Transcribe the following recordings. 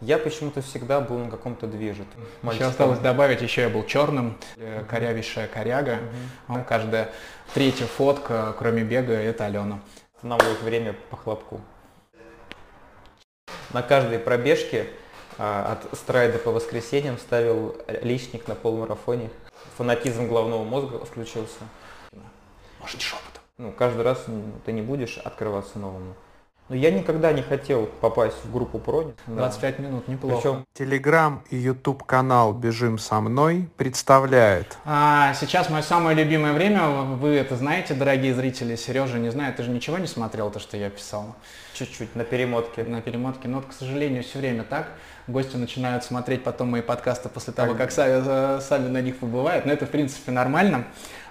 Я почему-то всегда был на каком-то движе. Еще осталось добавить, еще я был черным, корявейшая коряга. Каждая третья фотка, кроме бега, это Алена. Останавливает время по хлопку. На каждой пробежке от страйда по воскресеньям ставил личник на полумарафоне. Фанатизм головного мозга включился. Может, не шепотом. Ну, каждый раз ты не будешь открываться новому. Но я никогда не хотел попасть в группу прони. 25 минут, неплохо. Причем... Телеграм и YouTube-канал «Бежим со мной» представляет. Сейчас мое самое любимое время. Вы это знаете, дорогие зрители. Сережа не знает. Ты же ничего не смотрел, то, что я писал? Чуть-чуть, на перемотке. На перемотке. Но, вот, к сожалению, все время так. Гости начинают смотреть потом мои подкасты после того, как сами на них побывают. Но это, в принципе, нормально.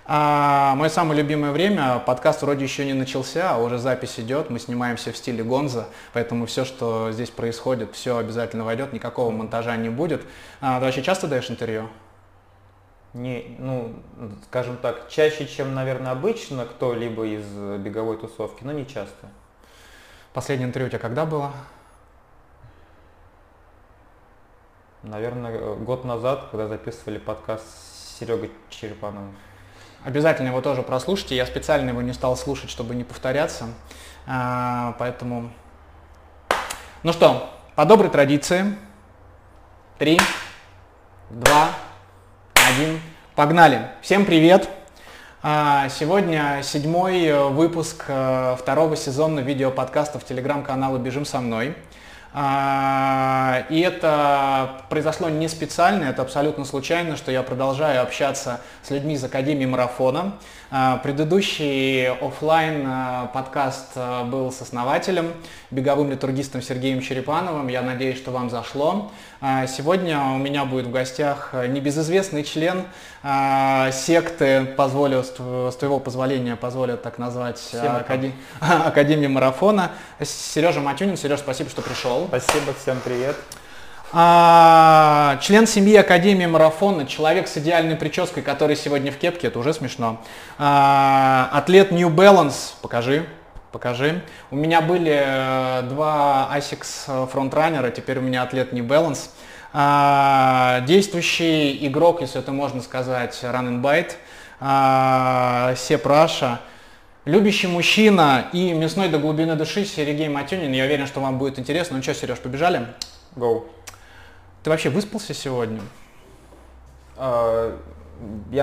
Мое самое любимое время, подкаст вроде еще не начался, а уже запись идет, мы снимаемся в стиле гонзо, поэтому все, что здесь происходит, все обязательно войдет, никакого монтажа не будет. Ты вообще часто даешь интервью? Не, ну, скажем так, чаще, чем, наверное, обычно кто-либо из беговой тусовки, но не часто. Последнее интервью у тебя когда было? Наверное, год назад, когда записывали подкаст с Серегой Черепановым. Обязательно его тоже прослушайте. Я специально его не стал слушать, чтобы не повторяться. Поэтому... Ну что, по доброй традиции. 3, 2, 1. Погнали. Всем привет. Сегодня 7-й выпуск 2-го сезона видеоподкаста в телеграм-канале «Бежим со мной». И это произошло не специально, это абсолютно случайно, что я продолжаю общаться с людьми из Академии Марафона. Предыдущий офлайн подкаст был с основателем, беговым литургистом Сергеем Черепановым. Я надеюсь, что вам зашло. Сегодня у меня будет в гостях небезызвестный член секты, позволю, с твоего позволения позволю так назвать, Академии Марафона, Сережа Матюнин. Сереж, спасибо, что пришел. Спасибо, всем привет. Член семьи Академии Марафона, человек с идеальной прической, который сегодня в кепке, это уже смешно. Атлет New Balance, покажи. У меня были 2 Asics фронтранера, теперь у меня атлет New Balance. Действующий игрок, если это можно сказать, Run and Bite, CEP Russia. Любящий мужчина и мясной до глубины души Сергей Матюнин. Я уверен, что вам будет интересно. Ну что, Сереж, побежали? Go. Ты вообще выспался сегодня? Я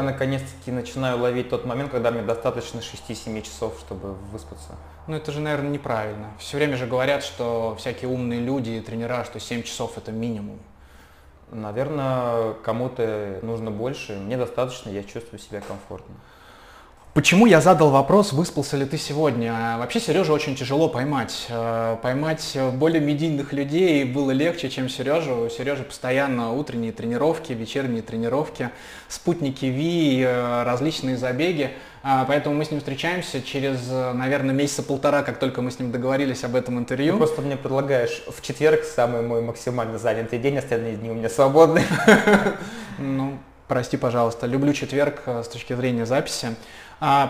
наконец-таки начинаю ловить тот момент, когда мне достаточно 6-7 часов, чтобы выспаться. Ну это же, наверное, неправильно. Все время же говорят, что всякие умные люди и тренера, что 7 часов это минимум. Наверное, кому-то нужно больше. Мне достаточно, я чувствую себя комфортно. Почему я задал вопрос, выспался ли ты сегодня? Вообще, Сережу очень тяжело поймать. Поймать более медийных людей было легче, чем Сережу. У Сережи постоянно утренние тренировки, вечерние тренировки, спутники Ви, различные забеги. Поэтому мы с ним встречаемся через, наверное, месяца-полтора, как только мы с ним договорились об этом интервью. Ты просто мне предлагаешь в четверг, самый мой максимально занятый день, остальные дни у меня свободны. Ну, прости, пожалуйста. Люблю четверг с точки зрения записи.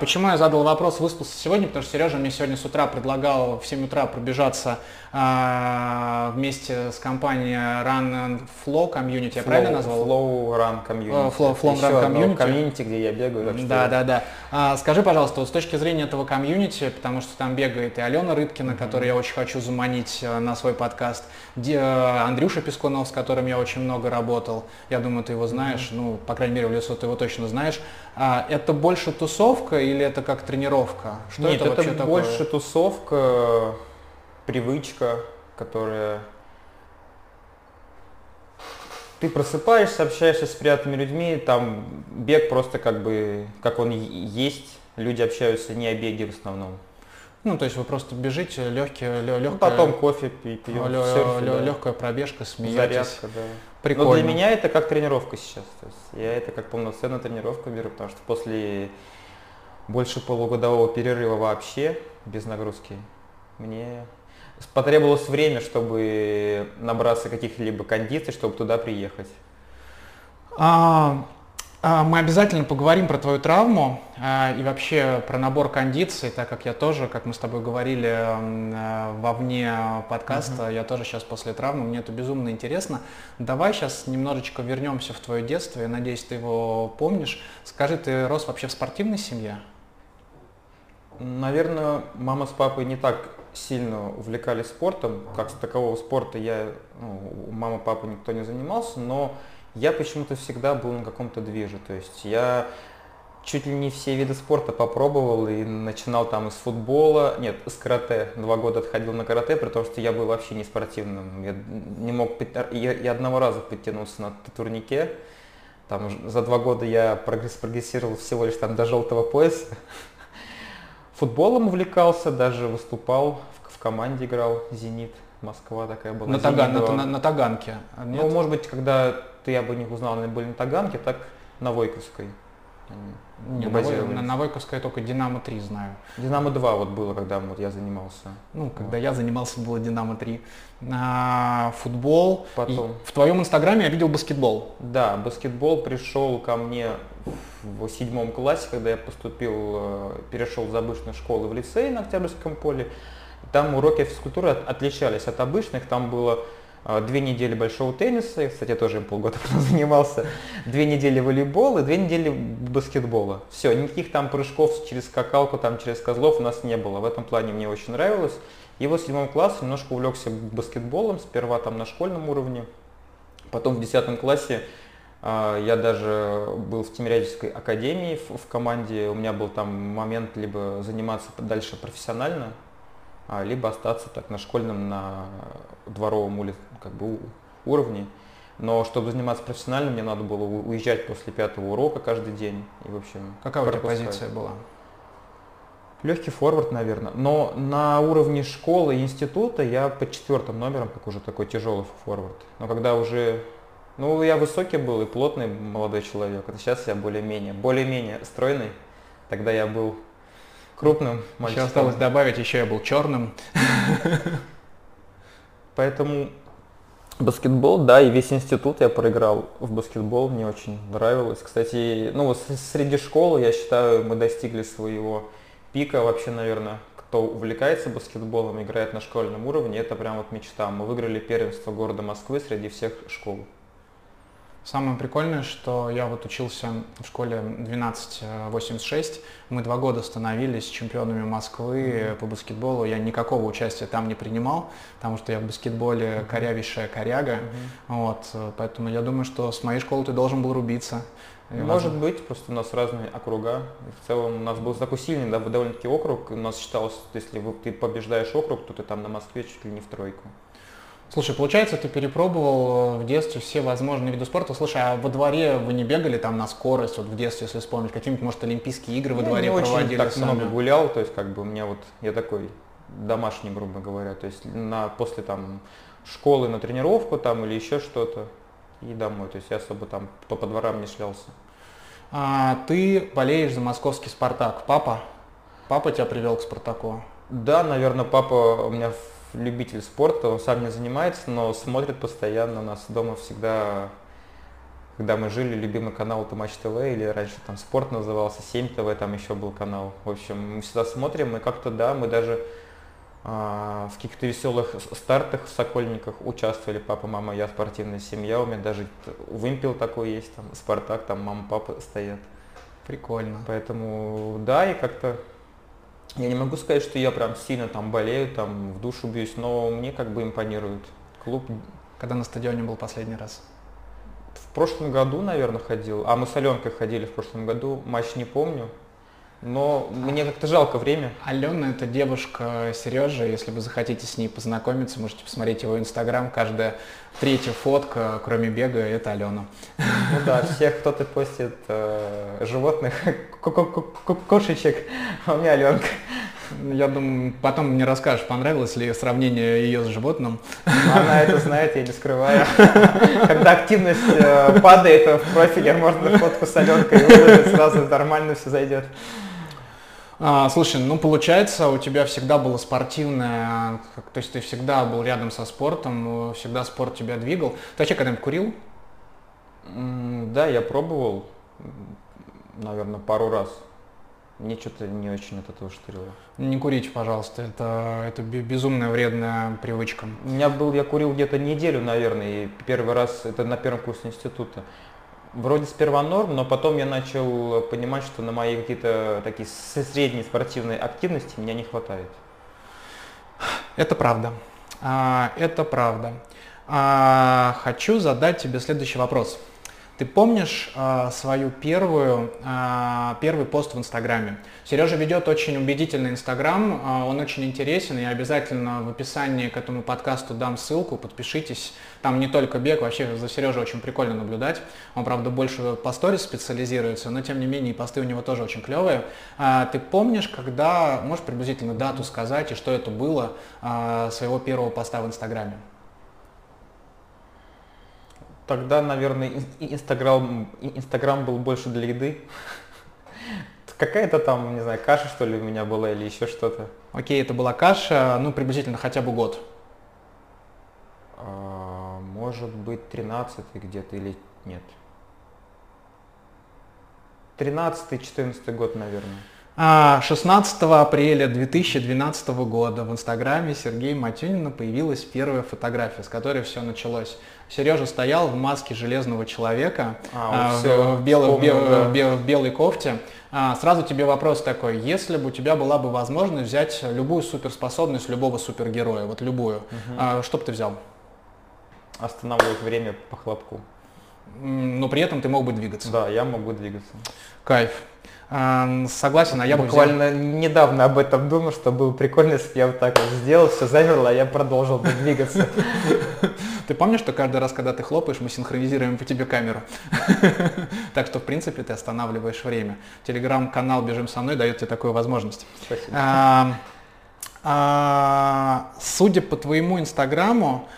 Почему я задал вопрос, выспался сегодня? Потому что Сережа мне сегодня с утра предлагал в 7 утра пробежаться вместе с компанией Run and Flow Community. Я правильно назвал? Flow Run Community. Flow Run Community. Комьюнити, где я бегаю. Да. Скажи, пожалуйста, вот с точки зрения этого комьюнити, потому что там бегает и Алена Рыбкина, которую я очень хочу заманить на свой подкаст, Андрюша Песконов, с которым я очень много работал. Я думаю, ты его знаешь. Ну, по крайней мере, в лесу ты его точно знаешь. Это больше тусовка или это как тренировка? Что Нет, это вообще больше такое? Тусовка, привычка, которая... Ты просыпаешься, общаешься с приятными людьми, там бег просто как бы, как он есть, люди общаются не о беге в основном. Ну, то есть вы просто бежите, легкая... Потом кофе пьете, легкая пробежка, смеетесь. Зарядка, да. Прикольно. Но для меня это как тренировка сейчас. То есть я это как полноценную тренировку беру, потому что после... больше полугодового перерыва вообще, без нагрузки, мне потребовалось время, чтобы набраться каких-либо кондиций, чтобы туда приехать. Мы обязательно поговорим про твою травму и вообще про набор кондиций, так как я тоже, как мы с тобой говорили вовне подкаста, я тоже сейчас после травмы, мне это безумно интересно. Давай сейчас немножечко вернемся в твое детство, я надеюсь, ты его помнишь. Скажи, ты рос вообще в спортивной семье? Наверное, мама с папой не так сильно увлекались спортом, как с такового спорта у мамы, папы никто не занимался, но... Я почему-то всегда был на каком-то движе, то есть я чуть ли не все виды спорта попробовал и начинал там из футбола, нет, из карате, 2 года отходил на карате, при том, что я был вообще не спортивным, я не мог, я одного раза подтянулся на турнике, там за 2 года я прогрессировал всего лишь там до желтого пояса, футболом увлекался, даже выступал, в команде играл, «Зенит». Москва такая была. На Таганке? Нет? Ну, может быть, когда ты об них узнал, они были на Таганке, так на Войковской. На Войковской я только «Динамо-3» знаю. «Динамо-2» вот было, когда вот я занимался. Ну, когда я занимался, было «Динамо-3». Футбол. Потом. В твоем инстаграме я видел баскетбол. Да, баскетбол пришел ко мне в 7 классе, когда я поступил, перешел из обычной школы в лицей на Октябрьском поле. Там уроки физкультуры отличались от обычных, там было 2 недели большого тенниса, я, кстати, тоже им полгода занимался, 2 недели волейбола и 2 недели баскетбола. Все, никаких там прыжков через скакалку, там через козлов у нас не было, в этом плане мне очень нравилось. И в 7 классе немножко увлекся баскетболом, сперва там на школьном уровне, потом в 10 классе я даже был в Тимирязевской академии в команде, у меня был там момент либо заниматься дальше профессионально, либо остаться так на школьном, на дворовом как бы, уровне. Но чтобы заниматься профессионально, мне надо было уезжать после 5-го урока каждый день. И, в общем, какая у тебя позиция была? Легкий форвард, наверное. Но на уровне школы и института я под 4-м номером, как уже такой тяжелый форвард. Но когда уже... Ну, я высокий был и плотный молодой человек. А сейчас я более-менее стройный. Тогда я был... крупным мальчиком. Еще осталось добавить, еще я был черным. Поэтому баскетбол, да, и весь институт я проиграл в баскетбол, мне очень нравилось. Кстати, ну, среди школы, я считаю, мы достигли своего пика. Вообще, наверное, кто увлекается баскетболом, играет на школьном уровне, это прям вот мечта. Мы выиграли первенство города Москвы среди всех школ. Самое прикольное, что я вот учился в школе 1286, мы 2 года становились чемпионами Москвы по баскетболу, я никакого участия там не принимал, потому что я в баскетболе корявейшая коряга, вот, поэтому я думаю, что с моей школы ты должен был рубиться. Может быть, просто у нас разные округа, в целом у нас был такой сильный, да, довольно-таки округ, у нас считалось, что если ты побеждаешь округ, то ты там на Москве чуть ли не в тройку. Слушай, получается, ты перепробовал в детстве все возможные виды спорта. Слушай, а во дворе вы не бегали там на скорость, вот в детстве, если вспомнить, какие-нибудь, может, олимпийские игры во дворе проводили? Я так много гулял, то есть, как бы, у меня вот, я такой домашний, грубо говоря, то есть, после там школы на тренировку там или еще что-то и домой, то есть, я особо там по дворам не шлялся. А ты болеешь за московский «Спартак». Папа тебя привел к «Спартаку»? Да, наверное, папа у меня... любитель спорта, он сам не занимается, но смотрит постоянно. У нас дома всегда, когда мы жили, любимый канал это Матч ТВ, или раньше там спорт назывался, 7 ТВ, там еще был канал. В общем, мы всегда смотрим, и как-то, да, мы даже в каких-то веселых стартах в Сокольниках участвовали. Папа, мама, я, спортивная семья, у меня даже вымпел такой есть, там «Спартак», там мама, папа стоят. Прикольно. Поэтому, да, и как-то... Я не могу сказать, что я прям сильно там болею, там в душу бьюсь, но мне как бы импонирует клуб. Когда на стадионе был последний раз? В прошлом году, наверное, ходил. А мы с Аленкой ходили в прошлом году, матч не помню. Но мне как-то жалко время. Алена – это девушка Сережи, если вы захотите с ней познакомиться, можете посмотреть его инстаграм, каждая 3-я фотка, кроме бега, это Алена. Ну да, всех кто-то постит животных, кошечек, а у меня Аленка. Я думаю, потом мне расскажешь, понравилось ли сравнение ее с животным. Она это знает, я не скрываю. Когда активность падает в профиле, можно фотку с Аленкой выложить, сразу нормально все зайдет. Слушай, ну получается, у тебя всегда было спортивное, то есть ты всегда был рядом со спортом, всегда спорт тебя двигал. Ты вообще когда-нибудь курил? Да, я пробовал. наверное, пару раз. Мне что-то не очень от этого штырило. Не курите, пожалуйста, это безумно вредная привычка. У меня был, я курил где-то неделю, наверное, и первый раз, это на первом курсе института. Вроде сперва норм, но потом я начал понимать, что на мои какие-то такие средние спортивные активности меня не хватает. Это правда. Это правда. Хочу задать тебе следующий вопрос. Ты помнишь первый пост в Инстаграме? Сережа ведет очень убедительный Инстаграм, он очень интересен, и я обязательно в описании к этому подкасту дам ссылку, подпишитесь. Там не только бег, вообще за Сережей очень прикольно наблюдать. Он, правда, больше по сторис специализируется, но тем не менее посты у него тоже очень клевые. Ты помнишь, когда, можешь приблизительно дату сказать, и что это было своего первого поста в Инстаграме? Тогда, наверное, Инстаграм был больше для еды. Какая-то там, не знаю, каша, что ли, у меня была или еще что-то. Окей, это была каша, ну, приблизительно хотя бы год. Может быть, 13-й где-то или нет. 13-й, 14-й год, наверное. 16 апреля 2012 года в Инстаграме Сергея Матюнина появилась первая фотография, с которой все началось. Сережа стоял в маске железного человека, в белой кофте. Сразу тебе вопрос такой, если бы у тебя была бы возможность взять любую суперспособность любого супергероя, вот любую, что бы ты взял? Останавливать время по хлопку. Но при этом ты мог бы двигаться. Да, я мог бы двигаться. Кайф. Согласен, а я буквально недавно об этом думал, что было прикольно, если бы я вот так вот сделал, все замерло, а я продолжил двигаться. Ты помнишь, что каждый раз, когда ты хлопаешь, мы синхронизируем по тебе камеру? Так что, в принципе, ты останавливаешь время. Телеграм-канал «Бежим со мной» дает тебе такую возможность. Спасибо. Судя по твоему Инстаграму,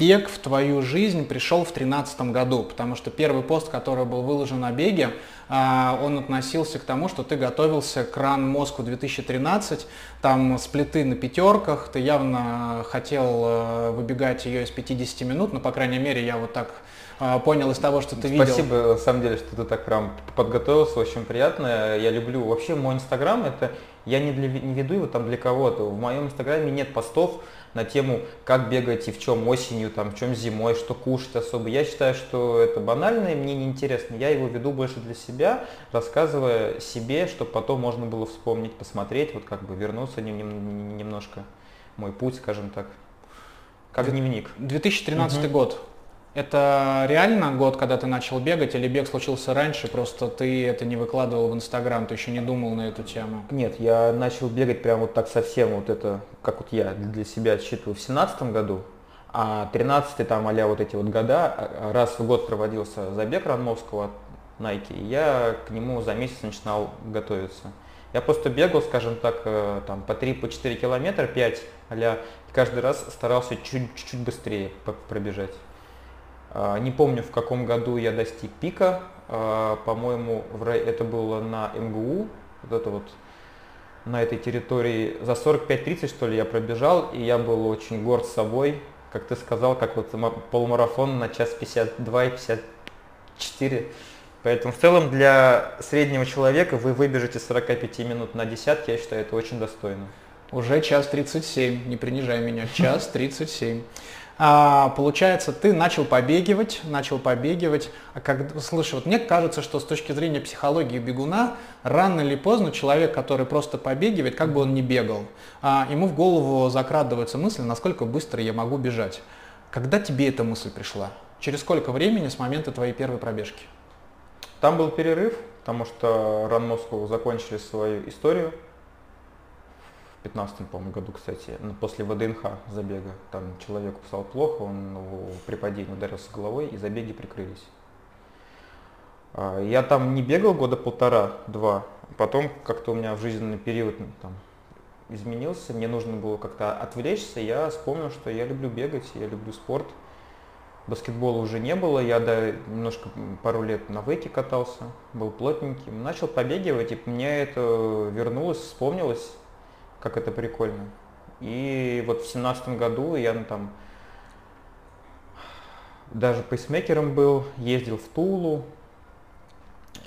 бег в твою жизнь пришел в 2013 году, потому что первый пост, который был выложен о беге, он относился к тому, что ты готовился к Run Moscow 2013, там сплиты на пятерках, ты явно хотел выбегать ее из 50 минут, но, по крайней мере, я вот так понял из того, что ты видел. Спасибо, на самом деле, что ты так прям подготовился, очень приятно, я люблю. Вообще, мой Инстаграм, это я не веду его там для кого-то, в моем Инстаграме нет постов на тему, как бегать и в чем осенью, там, в чем зимой, что кушать особо. Я считаю, что это банально и мне неинтересно. Я его веду больше для себя, рассказывая себе, чтобы потом можно было вспомнить, посмотреть, вот как бы вернуться немножко. Мой путь, скажем так, как дневник. 2013 год. Это реально год, когда ты начал бегать, или бег случился раньше, просто ты это не выкладывал в Инстаграм, ты еще не думал на эту тему? Нет, я начал бегать прям вот так совсем, вот это, как вот я для себя отсчитываю, в 2017 году, а 13-й там а-ля вот эти вот года, раз в год проводился забег Run Moscow от Nike, и я к нему за месяц начинал готовиться. Я просто бегал, скажем так, там по 3-4 километра, 5 а-ля, и каждый раз старался чуть-чуть быстрее пробежать. Не помню, в каком году я достиг пика, по-моему, это было на МГУ, вот это вот, на этой территории, за 45-30, что ли, я пробежал, и я был очень горд собой, как ты сказал, как вот полумарафон на час 52 и 54, поэтому в целом для среднего человека вы выбежите 45 минут на десятки, я считаю, это очень достойно. Уже час 37, не принижай меня, час 37. Получается, ты начал побегивать. Слушай, вот мне кажется, что с точки зрения психологии бегуна, рано или поздно человек, который просто побегивает, как бы он ни бегал, ему в голову закрадывается мысль, насколько быстро я могу бежать. Когда тебе эта мысль пришла? Через сколько времени с момента твоей первой пробежки? Там был перерыв, потому что Run Moscow закончили свою историю. В 2015, по-моему, году, кстати, после ВДНХ забега, там человек писал плохо, он при падении ударился головой, и забеги прикрылись. Я там не бегал года полтора-два, потом как-то у меня в жизненный период там изменился, мне нужно было как-то отвлечься, я вспомнил, что я люблю бегать, я люблю спорт. Баскетбола уже не было, я немножко пару лет на вейке катался, был плотненьким, начал побегивать, и мне это вернулось, вспомнилось. Как это прикольно. И вот в 2017 году я там даже пейсмейкером был, ездил в Тулу,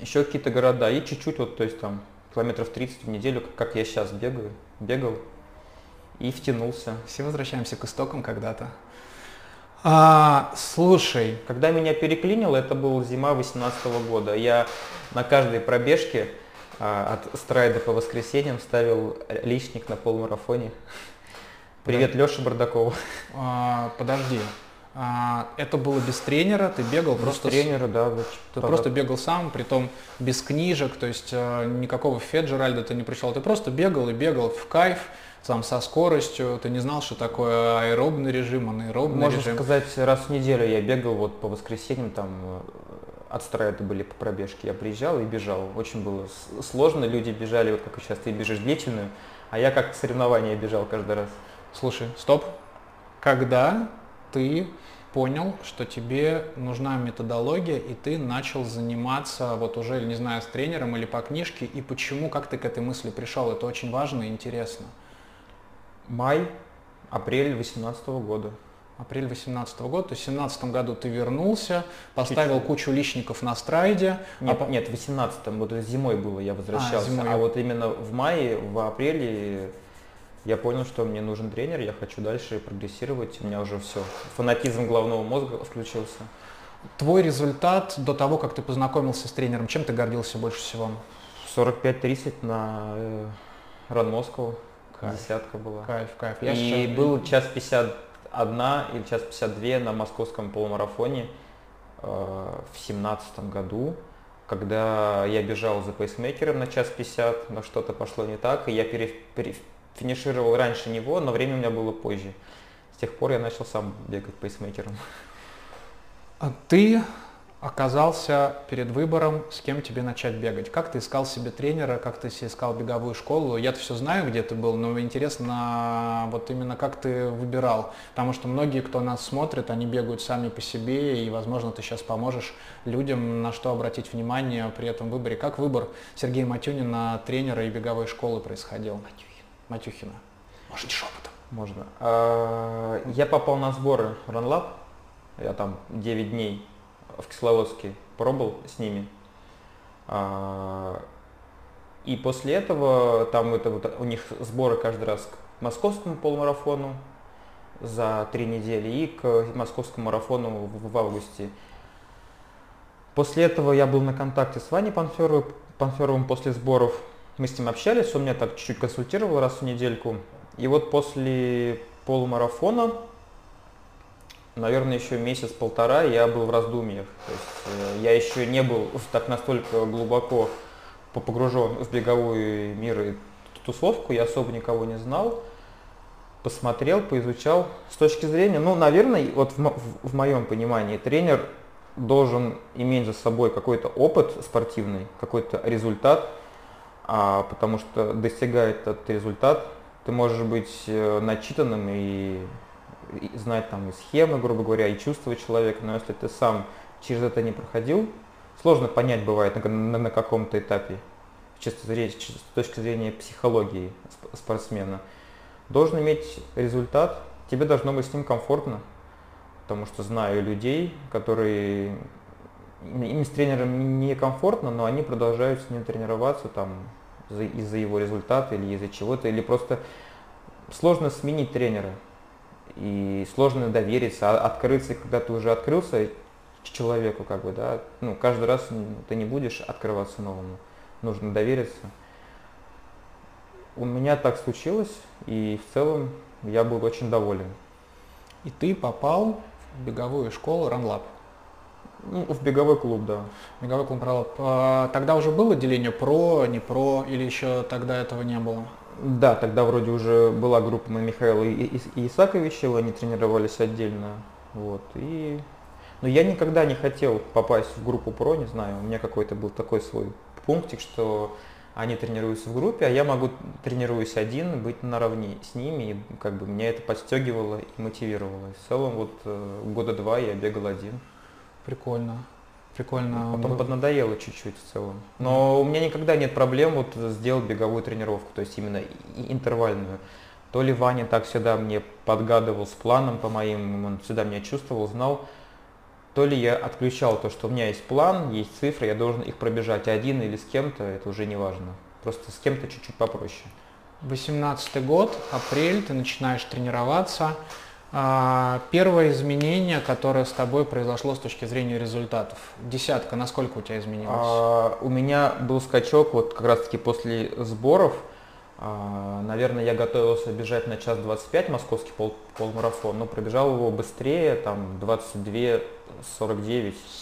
еще какие-то города и чуть-чуть, вот, то есть там километров 30 в неделю, как я сейчас бегал и втянулся. Все возвращаемся к истокам когда-то. Слушай, когда меня переклинило, это была зима 2018 года. Я на каждой пробежке от страйда по воскресеньям ставил личник на полумарафоне. Привет, Лёша Бардакова. Подожди. Это было без тренера, ты бегал просто... Без тренера, да. Ты просто бегал сам, притом без книжек, то есть никакого Фетджеральда ты не прочитал. Ты просто бегал и бегал в кайф, сам со скоростью. Ты не знал, что такое аэробный режим, анаэробный режим. Можно сказать, раз в неделю я бегал, вот по воскресеньям там от страйда были по пробежке. Я приезжал и бежал. Очень было сложно, люди бежали, вот как сейчас ты бежишь длительную, а я как соревнования бежал каждый раз. Слушай, стоп. Когда ты понял, что тебе нужна методология, и ты начал заниматься вот уже, не знаю, с тренером или по книжке, и почему, как ты к этой мысли пришел? Это очень важно и интересно. Апрель 2018 года. Апрель 2018 года, то есть в 2017 году ты вернулся, поставил чуть-чуть кучу личников на страйде. Нет, нет, в 2018-м, вот зимой было, я возвращался, а вот именно в мае, в апреле... Я понял, что мне нужен тренер, я хочу дальше прогрессировать, у меня уже все. Фанатизм головного мозга включился. Твой результат до того, как ты познакомился с тренером, чем ты гордился больше всего? 45-30 на Run Moscow, десятка была. Кайф, кайф. Я и сейчас... был час 51 или час 52 на московском полумарафоне в 2017 году. Когда я бежал за пейсмейкером на час 50, но что-то пошло не так, и я финишировал раньше него, но время у меня было позже. С тех пор я начал сам бегать пейсмейкером. А ты оказался перед выбором, с кем тебе начать бегать. Как ты искал себе тренера, как ты себе искал беговую школу? Я-то все знаю, где ты был, но интересно вот именно как ты выбирал. Потому что многие, кто нас смотрит, они бегают сами по себе, и, возможно, ты сейчас поможешь людям, на что обратить внимание при этом выборе. Как выбор Сергея Матюнина, тренера и беговой школы происходил? Матюхина. Может, не шепотом? Можно. Я попал на сборы Run Lab. Я там 9 дней в Кисловодске пробыл с ними. И после этого там это вот у них сборы каждый раз к московскому полумарафону за 3 недели и к московскому марафону в августе. После этого я был на контакте с Ваней Панферовым после сборов. Мы с ним общались, он меня так чуть-чуть консультировал раз в недельку. И вот после полумарафона, наверное, еще месяц-полтора я был в раздумьях. То есть я еще не был так настолько глубоко погружен в беговую мир и тусовку, я особо никого не знал. Посмотрел, поизучал. С точки зрения, ну, наверное, вот в моем понимании, тренер должен иметь за собой какой-то опыт спортивный, какой-то результат. Потому что достигая этот результат, ты можешь быть начитанным и знать там и схемы, грубо говоря, и чувствовать человека, но если ты сам через это не проходил, сложно понять бывает на каком-то этапе, с точки зрения психологии спортсмена. Должен иметь результат, тебе должно быть с ним комфортно, потому что знаю людей, которые... Им с тренером некомфортно, но они продолжают с ним тренироваться там из-за его результата или из-за чего-то, или просто сложно сменить тренера и сложно довериться, открыться, когда ты уже открылся человеку, как бы, да, ну, каждый раз ты не будешь открываться новому, нужно довериться. У меня так случилось, и в целом я был очень доволен. И ты попал в беговую школу Run Lab. Ну, в беговой клуб, да. Беговой клуб Run Lab. Тогда уже было деление про, не про, или еще тогда этого не было? Да, тогда вроде уже была группа Михаила и Исаковичева, они тренировались отдельно. Вот. И... Но я никогда не хотел попасть в группу про, не знаю, у меня какой-то был такой свой пунктик, что они тренируются в группе, а я могу, тренируясь один, быть наравне с ними, и как бы меня это подстегивало и мотивировало. В целом вот года два я бегал один. Прикольно, прикольно. Потом поднадоело чуть-чуть в целом. Но у меня никогда нет проблем вот сделать беговую тренировку, то есть именно интервальную. То ли Ваня так всегда мне подгадывал с планом по моим, он всегда меня чувствовал, знал. то ли я отключал то, что у меня есть план, есть цифры, я должен их пробежать один или с кем-то, это уже не важно. Просто с кем-то чуть-чуть попроще. 18-й год, апрель, ты начинаешь тренироваться. Первое изменение, которое с тобой произошло с точки зрения результатов. Десятка, насколько у тебя изменилось? У меня был скачок вот как раз-таки после сборов. Наверное, я готовился бежать на 1:25 московский полумарафон, но пробежал его быстрее, там 22:49. С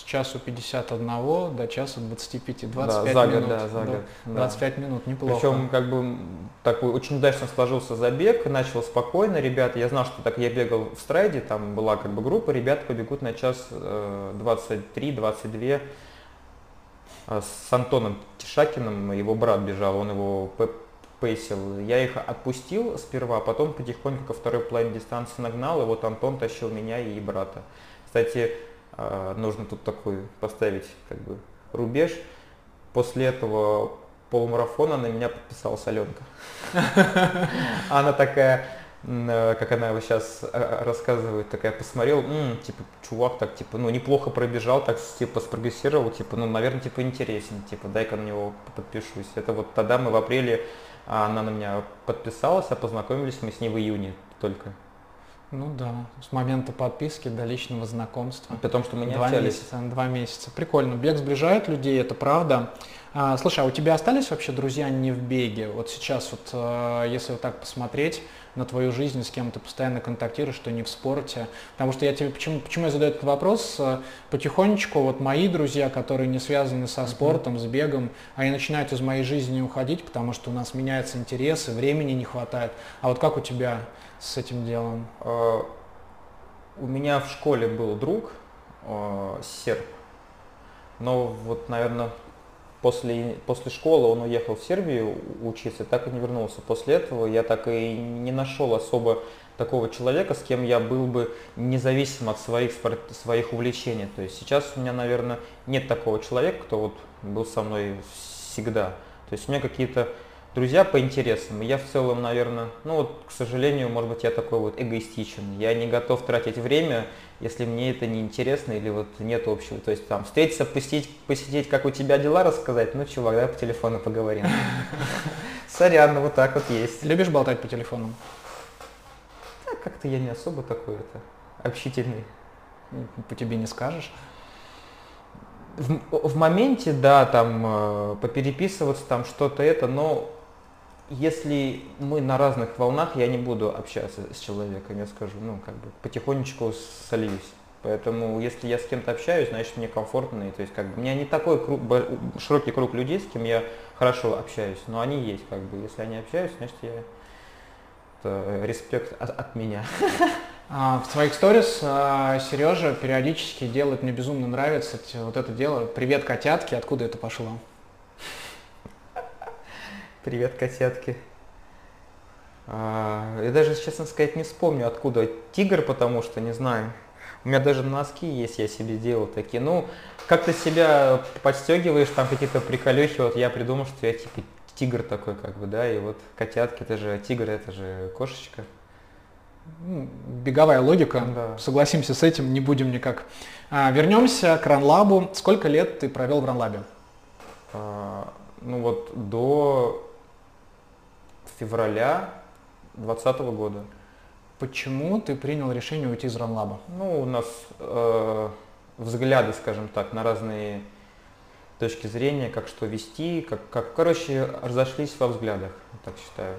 1:51 до 1:25, 25 да, минут. Да, за год, 25 да. минут, неплохо. Причем как бы такой очень удачно сложился забег, начал спокойно, ребята, я знал, что так я бегал в страйде, там была как бы группа, ребята побегут на 1:23, 1:22. С Антоном Тишакиным, его брат бежал, он его пейсил. Я их отпустил сперва, а потом потихоньку ко второй половине дистанции нагнал, и вот Антон тащил меня и брата. Кстати, нужно тут такой поставить как бы рубеж. После этого полумарафона на меня подписалась Аленка. Она такая, как она его сейчас рассказывает, такая посмотрела, типа, чувак так, типа, ну, неплохо пробежал, так, типа, спрогрессировал, типа, ну, наверное, типа, интересен, типа, дай-ка на него подпишусь. Это вот тогда мы в апреле, она на меня подписалась, а познакомились мы с ней в июне только. Ну да, с момента подписки до личного знакомства. При том, что мы не общались. 2 месяца. Прикольно. Бег сближает людей, это правда. Слушай, а у тебя остались вообще друзья не в беге? Вот сейчас вот, если вот так посмотреть на твою жизнь, с кем ты постоянно контактируешь, что не в спорте. Потому что я тебе, почему я задаю этот вопрос, потихонечку вот мои друзья, которые не связаны со спортом, с бегом, они начинают из моей жизни уходить, потому что у нас меняются интересы, времени не хватает. А вот как у тебя с этим делом? У меня в школе был друг, серб, но вот, наверное, после школы он уехал в Сербию учиться, так и не вернулся. После этого я так и не нашел особо такого человека, с кем я был бы независим от своих увлечений. То есть сейчас у меня, наверное, нет такого человека, кто вот был со мной всегда. То есть у меня какие-то друзья по интересам. И я в целом, наверное, ну вот, к сожалению, может быть, я такой вот эгоистичен. Я не готов тратить время, если мне это не интересно или вот нет общего. То есть там встретиться, посидеть, как у тебя дела, рассказать. Ну, чувак, давай по телефону поговорим. Сорян, ну вот так вот есть. Любишь болтать по телефону? Да, как-то я не особо такой-то общительный. По тебе не скажешь? В моменте, да, там попереписываться, там что-то это, но... Если мы на разных волнах, я не буду общаться с человеком, я скажу, ну, как бы, потихонечку сольюсь. Поэтому, если я с кем-то общаюсь, значит, мне комфортно, и, то есть, как бы, у меня не такой широкий круг людей, с кем я хорошо общаюсь, но они есть, как бы, если они общаются, значит, это респект от меня. В своих сторис Сережа периодически делает, мне безумно нравится вот это дело, «Привет, котятки», откуда это пошло? Привет, котятки. Я даже, честно сказать, не вспомню, откуда тигр, потому что не знаю. У меня даже носки есть, я себе делал такие. Ну, как-то себя подстегиваешь, там какие-то приколюхи. Вот я придумал, что я типа тигр такой, как бы, да, и вот котятки, это же тигр, это же кошечка. Беговая логика, да. Согласимся с этим, не будем никак. Вернемся к Run Lab'у. Сколько лет ты провел в Run Lab'е? Ну вот до февраля 2020 года. Почему ты принял решение уйти из Run Lab'а? Ну, у нас взгляды, скажем так, на разные точки зрения, как что вести, короче, разошлись во взглядах, я так считаю.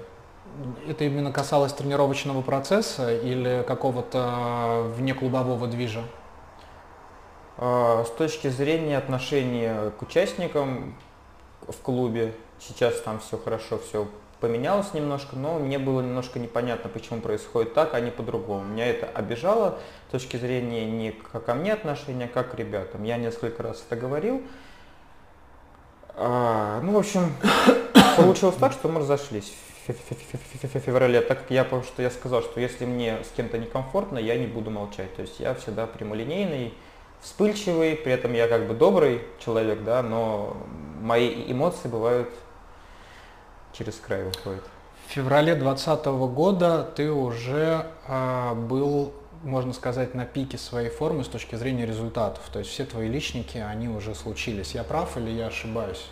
Это именно касалось тренировочного процесса или какого-то внеклубового движа? С точки зрения отношения к участникам в клубе, сейчас там все хорошо, все поменялось немножко, но мне было немножко непонятно, почему происходит так, а не по-другому. Меня это обижало с точки зрения не ко мне отношения, а как к ребятам. Я несколько раз это говорил. Ну, в общем, получилось так, что мы разошлись в феврале, так как я сказал, что если мне с кем-то некомфортно, я не буду молчать. То есть я всегда прямолинейный, вспыльчивый, при этом я как бы добрый человек, да, но мои эмоции бывают через край выходят. В феврале 2020 года ты уже был можно сказать, на пике своей формы с точки зрения результатов. То есть все твои личники, они уже случились. Я прав или я ошибаюсь?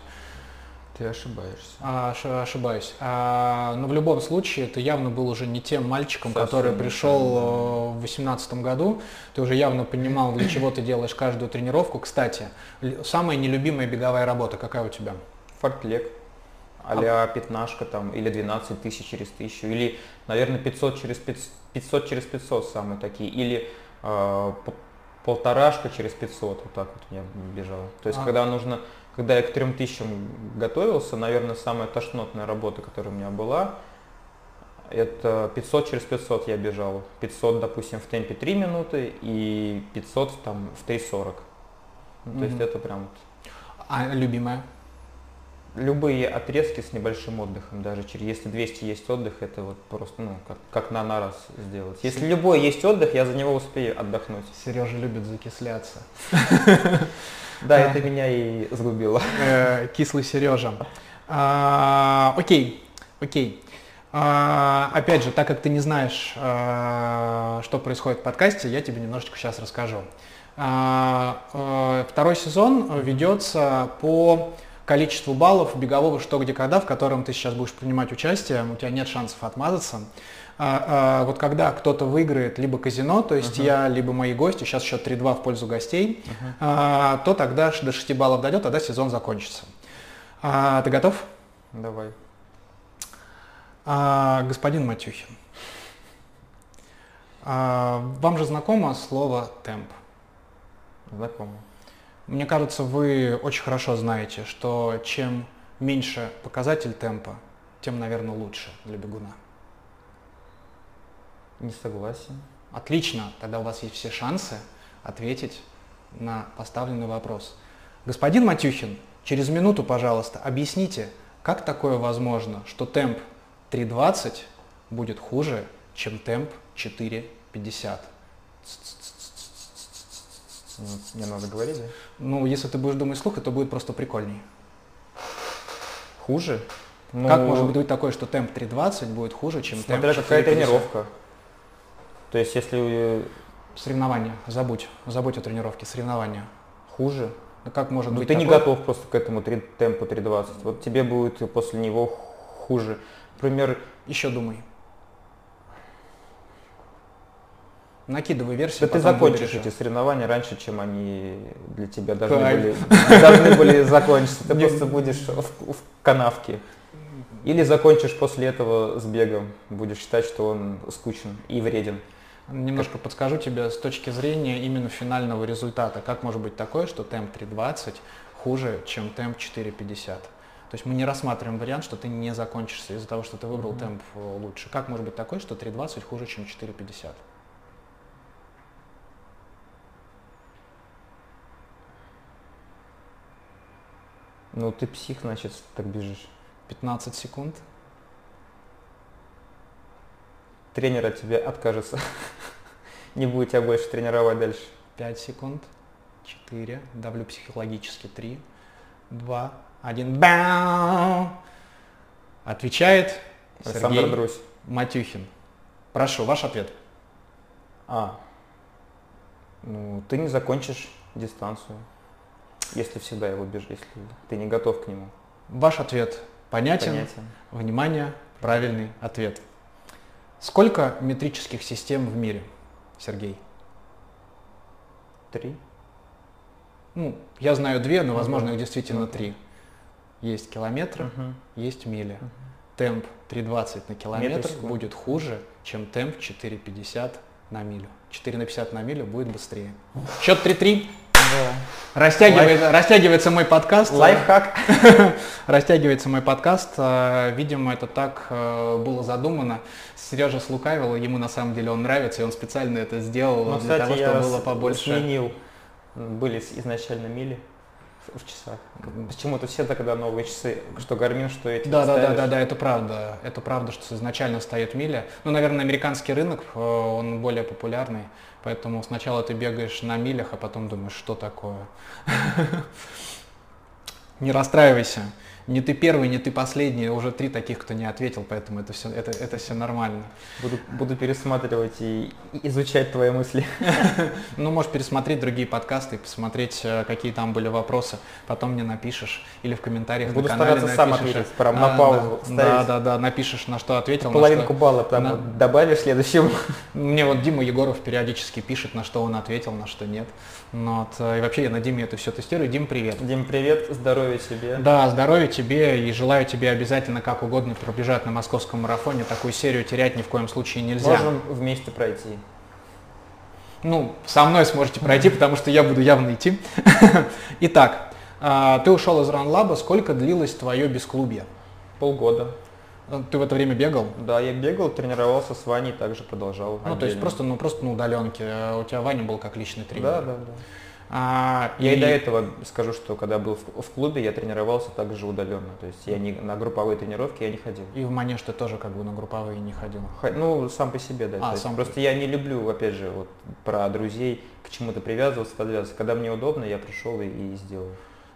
Ты ошибаешься. Ошибаюсь. Но в любом случае ты явно был уже не тем мальчиком, который пришел в 2018 году. Ты уже явно понимал, для чего ты делаешь каждую тренировку. Кстати, самая нелюбимая беговая работа какая у тебя? Фортлег. А-ля пятнашка там, или 12 тысяч через тысячу, или, наверное, 500 через 500 самые такие, или полторашка через 500, вот так вот у меня бежало. То есть, когда я к 3000 готовился, наверное, самая тошнотная работа, которая у меня была, это 500 через 500 я бежал. 500, допустим, в темпе 3 минуты и 500 там в 3:40. То есть это прям вот. А любимая? Любые отрезки с небольшим отдыхом, даже если 200 есть отдых, это вот просто, ну, как на раз сделать. Если любой есть отдых, я за него успею отдохнуть. Сережа любит закисляться. Да, это меня и сгубило. Кислый Сережа. Окей. Опять же, так как ты не знаешь, что происходит в подкасте, я тебе немножечко сейчас расскажу. Второй сезон ведется по количеству баллов бегового «Что, где, когда», в котором ты сейчас будешь принимать участие, у тебя нет шансов отмазаться. Вот когда кто-то выиграет либо казино, то есть я, либо мои гости, сейчас еще 3-2 в пользу гостей, то тогда до 6 баллов дойдет, тогда сезон закончится. Ты готов? Давай. Господин Матюхин, вам же знакомо слово «темп»? Знакомо. Мне кажется, вы очень хорошо знаете, что чем меньше показатель темпа, тем, наверное, лучше для бегуна. Не согласен. Отлично, тогда у вас есть все шансы ответить на поставленный вопрос. Господин Матюхин, через минуту, пожалуйста, объясните, как такое возможно, что темп 3:20 будет хуже, чем темп 4:50? Мне надо говорить, да? Ну, если ты будешь думать вслух, это будет просто прикольней. Хуже? Ну, как может быть такое, что темп 3:20 будет хуже, чем темп 4:50? Смотря какая тренировка. То есть, если... Соревнования. Забудь о тренировке. Соревнования. Хуже? Ну, как может быть такое? Ты не готов просто к этому темпу 3:20. Вот тебе будет после него хуже. Например... Еще думай. Накидывай версию. Да ты закончишь эти соревнования раньше, чем они для тебя должны были закончиться. Ты просто будешь в канавке. Или закончишь после этого с бегом. Будешь считать, что он скучен и вреден. Немножко подскажу тебе с точки зрения именно финального результата. Как может быть такое, что темп 3:20 хуже, чем темп 4:50? То есть мы не рассматриваем вариант, что ты не закончишься из-за того, что ты выбрал темп лучше. Как может быть такое, что 3:20 хуже, чем 4:50? Ну, ты псих, значит, так бежишь. 15 секунд. Тренер от тебя откажется. Не будет тебя больше тренировать дальше. 5 секунд. 4. Давлю психологически. 3. 2. 1. Бам! Отвечает Сергей Матюхин. Прошу, ваш ответ. Ну, ты не закончишь дистанцию. Если всегда его бежишь, если ты не готов к нему. Ваш ответ понятен. Внимание, правильный ответ. Сколько метрических систем в мире, Сергей? 3. Ну, я знаю 2, но, возможно, их действительно 3. Есть километры, есть мили. Темп 3:20 на километр будет хуже, чем темп 4:50 на милю. 4:50 на милю будет быстрее. Счет 3:3. Да. Растягивается мой подкаст. Лайфхак. Растягивается мой подкаст. Видимо, это так было задумано. Сережа слукавил, ему на самом деле он нравится, и он специально это сделал, но, для кстати, того, чтобы было побольше. Сменил. Были изначально мили в часах. Почему-то все тогда новые часы, что Garmin, что эти. Да, это правда. Это правда, что изначально стоят мили. Ну, наверное, американский рынок, он более популярный. Поэтому сначала ты бегаешь на милях, а потом думаешь, что такое. Не расстраивайся. не ты первый, не ты последний, уже три таких, кто не ответил, поэтому это все нормально. Буду пересматривать и изучать твои мысли. Ну, можешь пересмотреть другие подкасты, посмотреть, какие там были вопросы, потом мне напишешь или в комментариях на канале напишешь. Буду стараться сам ответить, прям на паузу ставить. Да, напишешь, на что ответил. Половинку балла там добавишь следующему. Мне вот Дима Егоров периодически пишет, на что он ответил, на что нет. Вот. И вообще я на Диме это все тестирую. Дим, привет. Дим, привет. Здоровья тебе. Да, здоровья тебе. И желаю тебе обязательно как угодно пробежать на московском марафоне. Такую серию терять ни в коем случае нельзя. Можем вместе пройти. Ну, со мной сможете пройти, потому что я буду явно идти. Итак, ты ушел из Run Lab. Сколько длилось твое бесклубье? Полгода. Ты в это время бегал? Да, я бегал, тренировался с Ваней, также продолжал. Ну, отдельно. То есть просто на удаленке. У тебя Ваня был как личный тренер. Да. Я и до этого скажу, что когда был в клубе, я тренировался также удаленно. То есть я не, на групповые тренировки я не ходил. И в манеж ты тоже как бы на групповые не ходил? Ну, сам по себе, да. Просто я не люблю, опять же, вот про друзей к чему-то привязываться, подвязываться. Когда мне удобно, я пришел и сделал.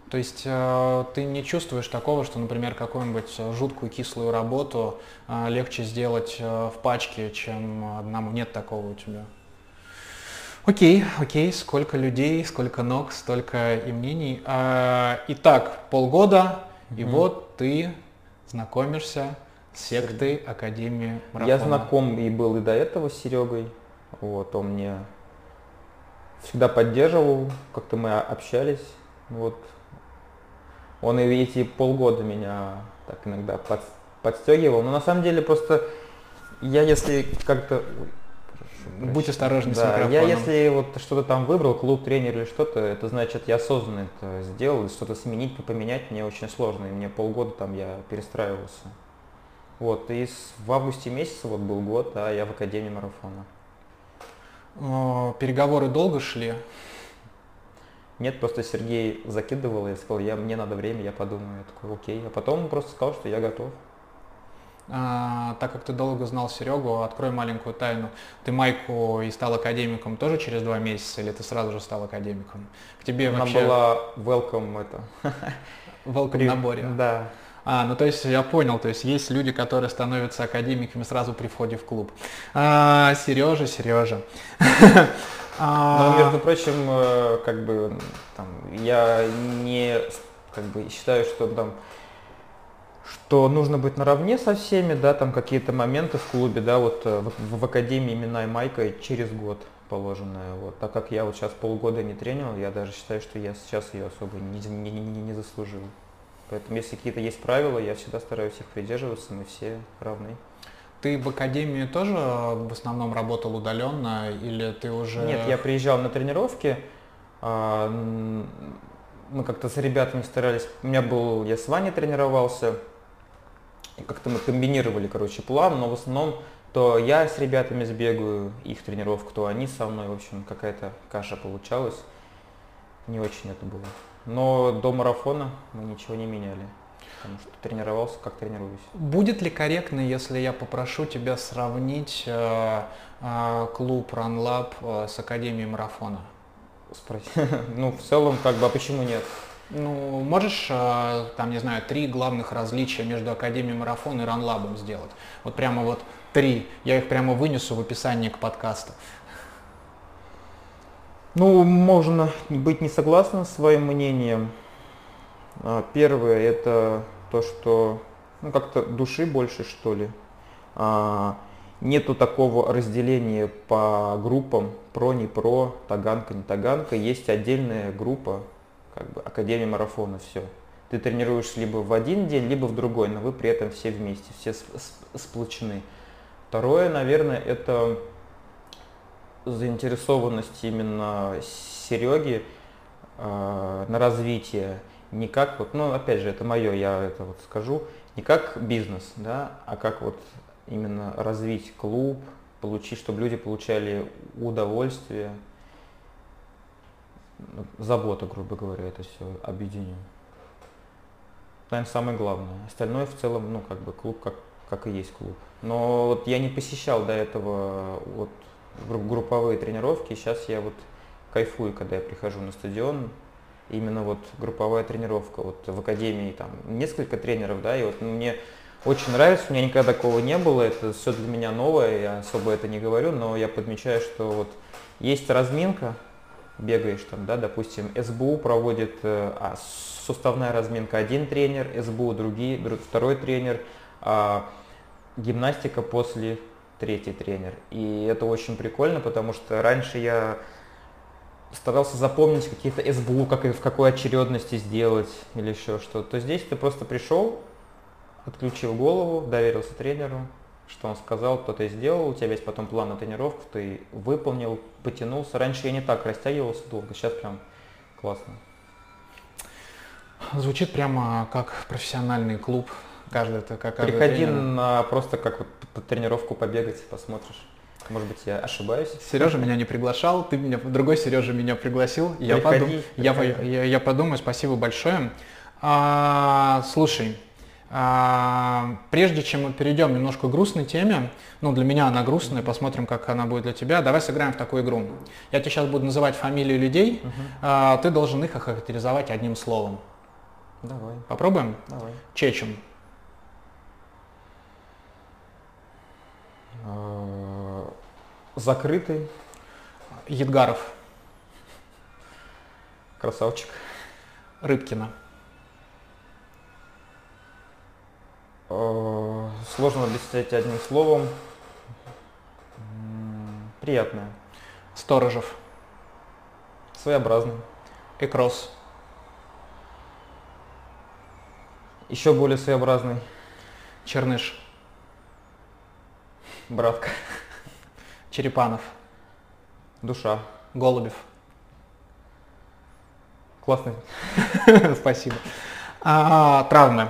То есть ты не чувствуешь такого, что, например, какую-нибудь жуткую кислую работу легче сделать в пачке, чем одному? Нет такого у тебя? Окей, сколько людей, сколько ног, столько и мнений. Итак, полгода, и вот ты знакомишься с сектой Академии Марафона. Я знаком и был и до этого с Серегой. Вот, он мне всегда поддерживал, как-то мы общались. Вот. Он и эти полгода меня так иногда подстегивал. Но на самом деле просто я если как-то... Будь осторожен с микрофоном. Я если вот что-то там выбрал, клуб, тренер или что-то, это значит я осознанно это сделал, и что-то сменить, поменять мне очень сложно. И мне полгода там я перестраивался. Вот, и в августе месяце вот был год, а я в Академии Марафона. Переговоры долго шли? Нет, просто Сергей закидывал, я сказал, мне надо время, я подумаю. Я такой, окей. А потом он просто сказал, что я готов. Так как ты долго знал Серегу, открой маленькую тайну. Ты майку и стал академиком тоже через 2 месяца, или ты сразу же стал академиком? К тебе она вообще... была welcome это. Welcome наборе. Да. Ну то есть я понял, то есть есть люди, которые становятся академиками сразу при входе в клуб. Сережа. Но, между прочим, как бы там, я не как бы считаю, что там что нужно быть наравне со всеми, да, там какие-то моменты в клубе, да, вот в академии имена и майка через год положенная. Вот. Так как я вот сейчас полгода не тренил, я даже считаю, что я сейчас ее особо не заслужил. Поэтому если какие-то есть правила, я всегда стараюсь их придерживаться, мы все равны. Ты в академии тоже в основном работал удаленно или ты уже... Нет, я приезжал на тренировки, мы как-то с ребятами старались, я с Ваней тренировался, и как-то мы комбинировали, план, но в основном то я с ребятами сбегаю их тренировку, то они со мной, в общем, какая-то каша получалась, не очень это было. Но до марафона мы ничего не меняли. Потому что тренировался, как тренируюсь. Будет ли корректно, если я попрошу тебя сравнить клуб Run Lab с Академией Марафона? Ну, в целом, а почему нет? Ну, можешь, 3 главных различия между Академией Марафона и Run Lab сделать? Вот прямо 3. Я их прямо вынесу в описании к подкасту. Ну, можно быть не согласным с своим мнением. Первое это то, что как-то души больше, что ли. Нету такого разделения по группам, про, не про, таганка, не таганка. Есть отдельная группа, Академия Марафона, все. Ты тренируешься либо в один день, либо в другой, но вы при этом все вместе, все сплочены. Второе, наверное, это заинтересованность именно Сереги на развитие. Не как опять же, это мое, я это скажу, не как бизнес, да, а как именно развить клуб, чтобы люди получали удовольствие, заботу, грубо говоря, это все объединю. Наверное, самое главное. Остальное в целом, клуб как и есть клуб. Но я не посещал до этого групповые тренировки, сейчас я кайфую, когда я прихожу на стадион. именно вот групповая тренировка. Вот в академии там несколько тренеров, да, и вот мне очень нравится, у меня никогда такого не было, это все для меня новое, я особо это не говорю, но я подмечаю, что вот есть разминка, бегаешь там, да, допустим, СБУ проводит, суставная разминка один тренер, СБУ второй тренер, гимнастика после третий тренер. И это очень прикольно, потому что раньше я старался запомнить какие-то СБУ, как и в какой очередности сделать или еще что-то. То здесь ты просто пришел, отключил голову, доверился тренеру, что он сказал, то ты сделал, у тебя весь потом план на тренировку, ты выполнил, потянулся. Раньше я не так растягивался долго, сейчас прям классно. Звучит прямо как профессиональный клуб. Приходи на просто как вот тренировку побегать, посмотришь. Может быть, я ошибаюсь. Сережа меня не приглашал, ты меня, другой Сережа меня пригласил. Я подумаю, спасибо большое. Слушай, прежде чем мы перейдем немножко к грустной теме, ну для меня она грустная, посмотрим, как она будет для тебя. Давай сыграем в такую игру. Я тебе сейчас буду называть фамилии людей, ты должен их охарактеризовать одним словом. Давай. Попробуем? Давай. Чечен. Закрытый. Едгаров. Красавчик. Рыбкина. Сложно объяснить одним словом. Приятное. Сторожев. Своеобразный. Экрос. Еще более своеобразный. Черныш. Братка. Черепанов. Душа. Голубев. Классный. Спасибо. Травмы.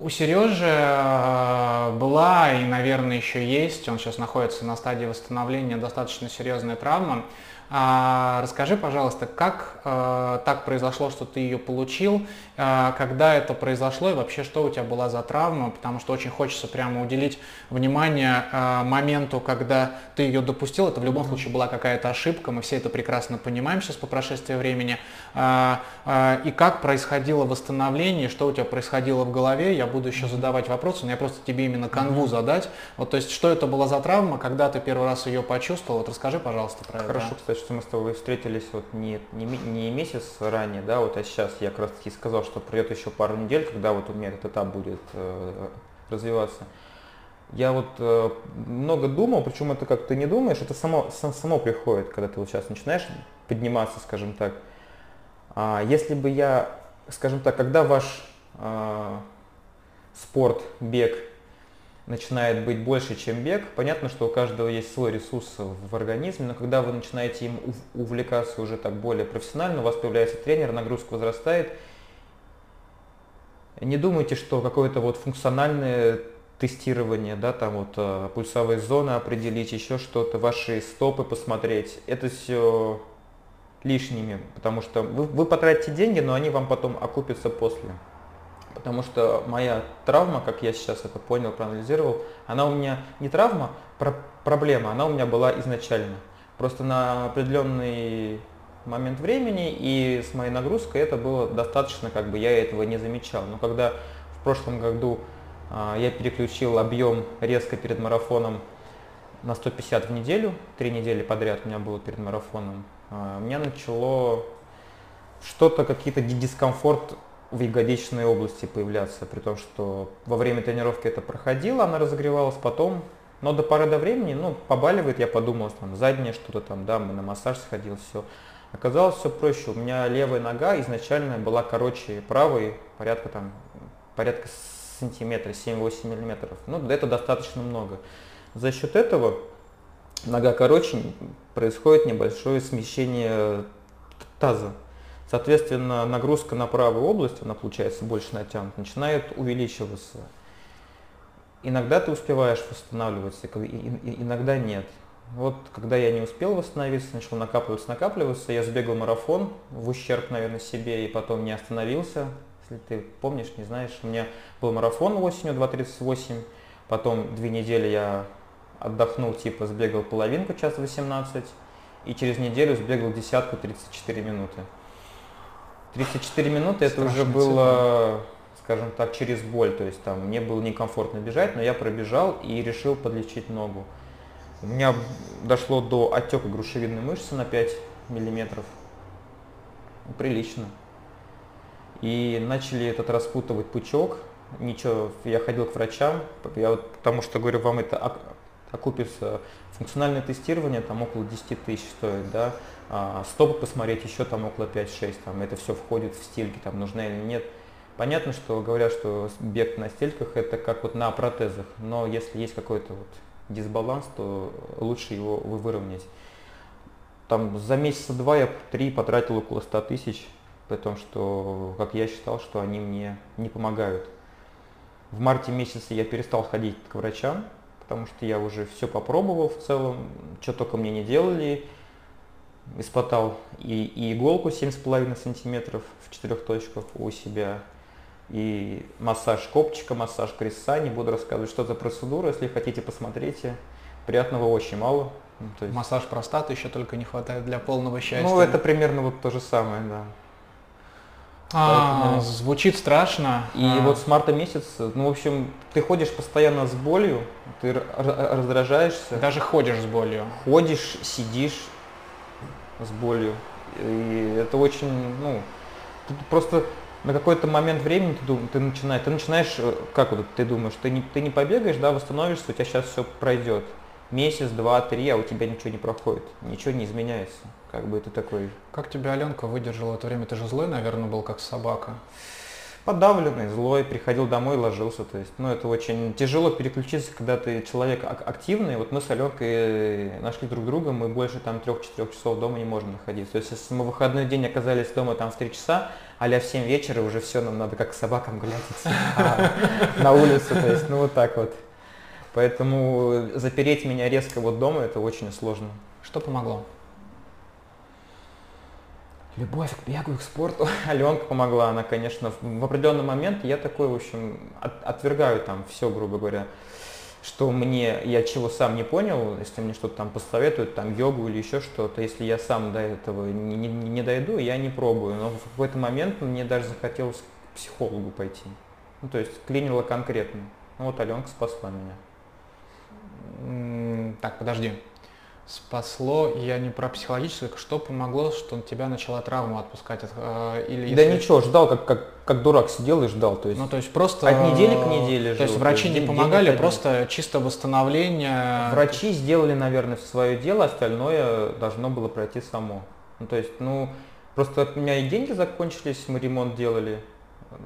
У Сережи была и, наверное, еще есть, он сейчас находится на стадии восстановления, достаточно серьезная травма. Расскажи, пожалуйста, как так произошло, что ты ее получил, когда это произошло и вообще, что у тебя была за травма, потому что очень хочется прямо уделить внимание моменту, когда ты ее допустил. Это в любом случае была какая-то ошибка, мы все это прекрасно понимаем сейчас по прошествии времени. И как происходило восстановление, что у тебя происходило в голове, я буду еще задавать вопросы, но я просто тебе именно канву задать. Вот, то есть, что это была за травма, когда ты первый раз ее почувствовал, вот расскажи, пожалуйста, про это. Хорошо, кстати, что мы с тобой встретились вот не месяц ранее, да, вот, а сейчас я как раз таки сказал, что придет еще пару недель, когда вот у меня этот этап будет развиваться. Я вот много думал, причем это как ты не думаешь, это само приходит, когда ты вот сейчас начинаешь подниматься, скажем так. Если бы я, скажем так, когда ваш спорт, бег начинает быть больше, чем бег. Понятно, что у каждого есть свой ресурс в организме, но когда вы начинаете им увлекаться уже так более профессионально, у вас появляется тренер, нагрузка возрастает. Не думайте, что какое-то вот функциональное тестирование, да, там вот пульсовые зоны определить, еще что-то, ваши стопы посмотреть. Это все лишними, потому что вы потратите деньги, но они вам потом окупятся после. Потому что моя травма, как я сейчас это понял, проанализировал, она у меня не травма, проблема, она у меня была изначально. Просто на определенный момент времени и с моей нагрузкой это было достаточно, как бы я этого не замечал. Но когда в прошлом году я переключил объем резко перед марафоном на 150 в неделю, 3 недели подряд у меня было перед марафоном, у меня начало что-то, какие-то дискомфорт в ягодичной области появляться, при том, что во время тренировки это проходило, она разогревалась потом, но до поры до времени, ну, побаливает, я подумал, там, заднее что-то там, да, на массаж сходил, все. Оказалось, все проще, у меня левая нога изначально была короче правой, порядка сантиметра, 7-8 миллиметров, ну, это достаточно много. За счет этого нога короче, происходит небольшое смещение таза. Соответственно, нагрузка на правую область, она получается больше натянута, начинает увеличиваться. Иногда ты успеваешь восстанавливаться, иногда нет. Вот когда я не успел восстановиться, начал накапливаться, я сбегал марафон в ущерб, наверное, себе и потом не остановился. Если ты помнишь, не знаешь, у меня был марафон осенью 2:38, потом 2 недели я отдохнул, типа сбегал половинку, час 18. и через неделю сбегал десятку 34 минуты. 34 минуты страшная это уже было, цифра, скажем так, через боль, то есть там мне было некомфортно бежать, но я пробежал и решил подлечить ногу. У меня дошло до отека грушевидной мышцы на 5 миллиметров, прилично. И начали этот распутывать пучок, ничего, я ходил к врачам, я вот, потому что, говорю вам, это окупится. Функциональное тестирование там около 10 тысяч стоит, да, стопы посмотреть еще там около 5-6, там это все входит в стельки, там нужна или нет. Понятно, что говорят, что бег на стельках это как вот на протезах, но если есть какой-то вот дисбаланс, то лучше его выровнять. Там за месяца два я 3 потратил около 100 тысяч, при том, что, как я считал, что они мне не помогают. В марте месяце я перестал ходить к врачам, потому что я уже все попробовал в целом, что только мне не делали. Испытал и иголку 7,5 сантиметров в 4 точках у себя, и массаж копчика, массаж креста. Не буду рассказывать, что за процедура, если хотите, посмотрите. Приятного очень мало. То есть... Массаж простаты еще только не хватает для полного счастья. Ну, это примерно вот то же самое, да. Поэтому... Звучит страшно. И вот с марта месяца, ну, в общем, ты ходишь постоянно с болью, ты раздражаешься. Даже ходишь с болью. Ходишь, сидишь с болью. И это очень, ну, просто на какой-то момент времени ты начинаешь, как вот ты думаешь, ты не побегаешь, да, восстановишься, у тебя сейчас все пройдет. Месяц, два, три, а у тебя ничего не проходит, ничего не изменяется. Как бы это такой... Как тебя Аленка выдержала это время? Ты же злой, наверное, был, как собака. Подавленный, злой, приходил домой, ложился. То есть, ну, это очень тяжело переключиться, когда ты человек активный. Вот мы с Аленкой нашли друг друга, мы больше там 3-4 часов дома не можем находиться. То есть, если мы в выходной день оказались дома там в 3 часа, а-ля в 7 вечера уже все, нам надо как собакам глядеть на улицу. То есть, ну, вот так вот. Поэтому запереть меня резко вот дома, это очень сложно. Что помогло? Любовь к бегу и к спорту. Аленка помогла, она, конечно, в определенный момент я такой, в общем, отвергаю там все, грубо говоря, что мне, я чего сам не понял, если мне что-то там посоветуют, там йогу или еще что-то, если я сам до этого не дойду, я не пробую. Но в какой-то момент мне даже захотелось к психологу пойти. Ну, то есть клинило конкретно. Ну, вот Аленка спасла меня. Так, подожди. Спасло, я не про психологическое, что помогло, что тебя начала травма отпускать? Или да если... ничего, ждал, как дурак сидел и ждал. То есть, ну, то есть просто... От недели к неделе жил. То есть врачи не помогали, просто чисто восстановление... Врачи сделали, наверное, свое дело, остальное должно было пройти само. Ну, то есть, ну, просто у меня и деньги закончились, мы ремонт делали,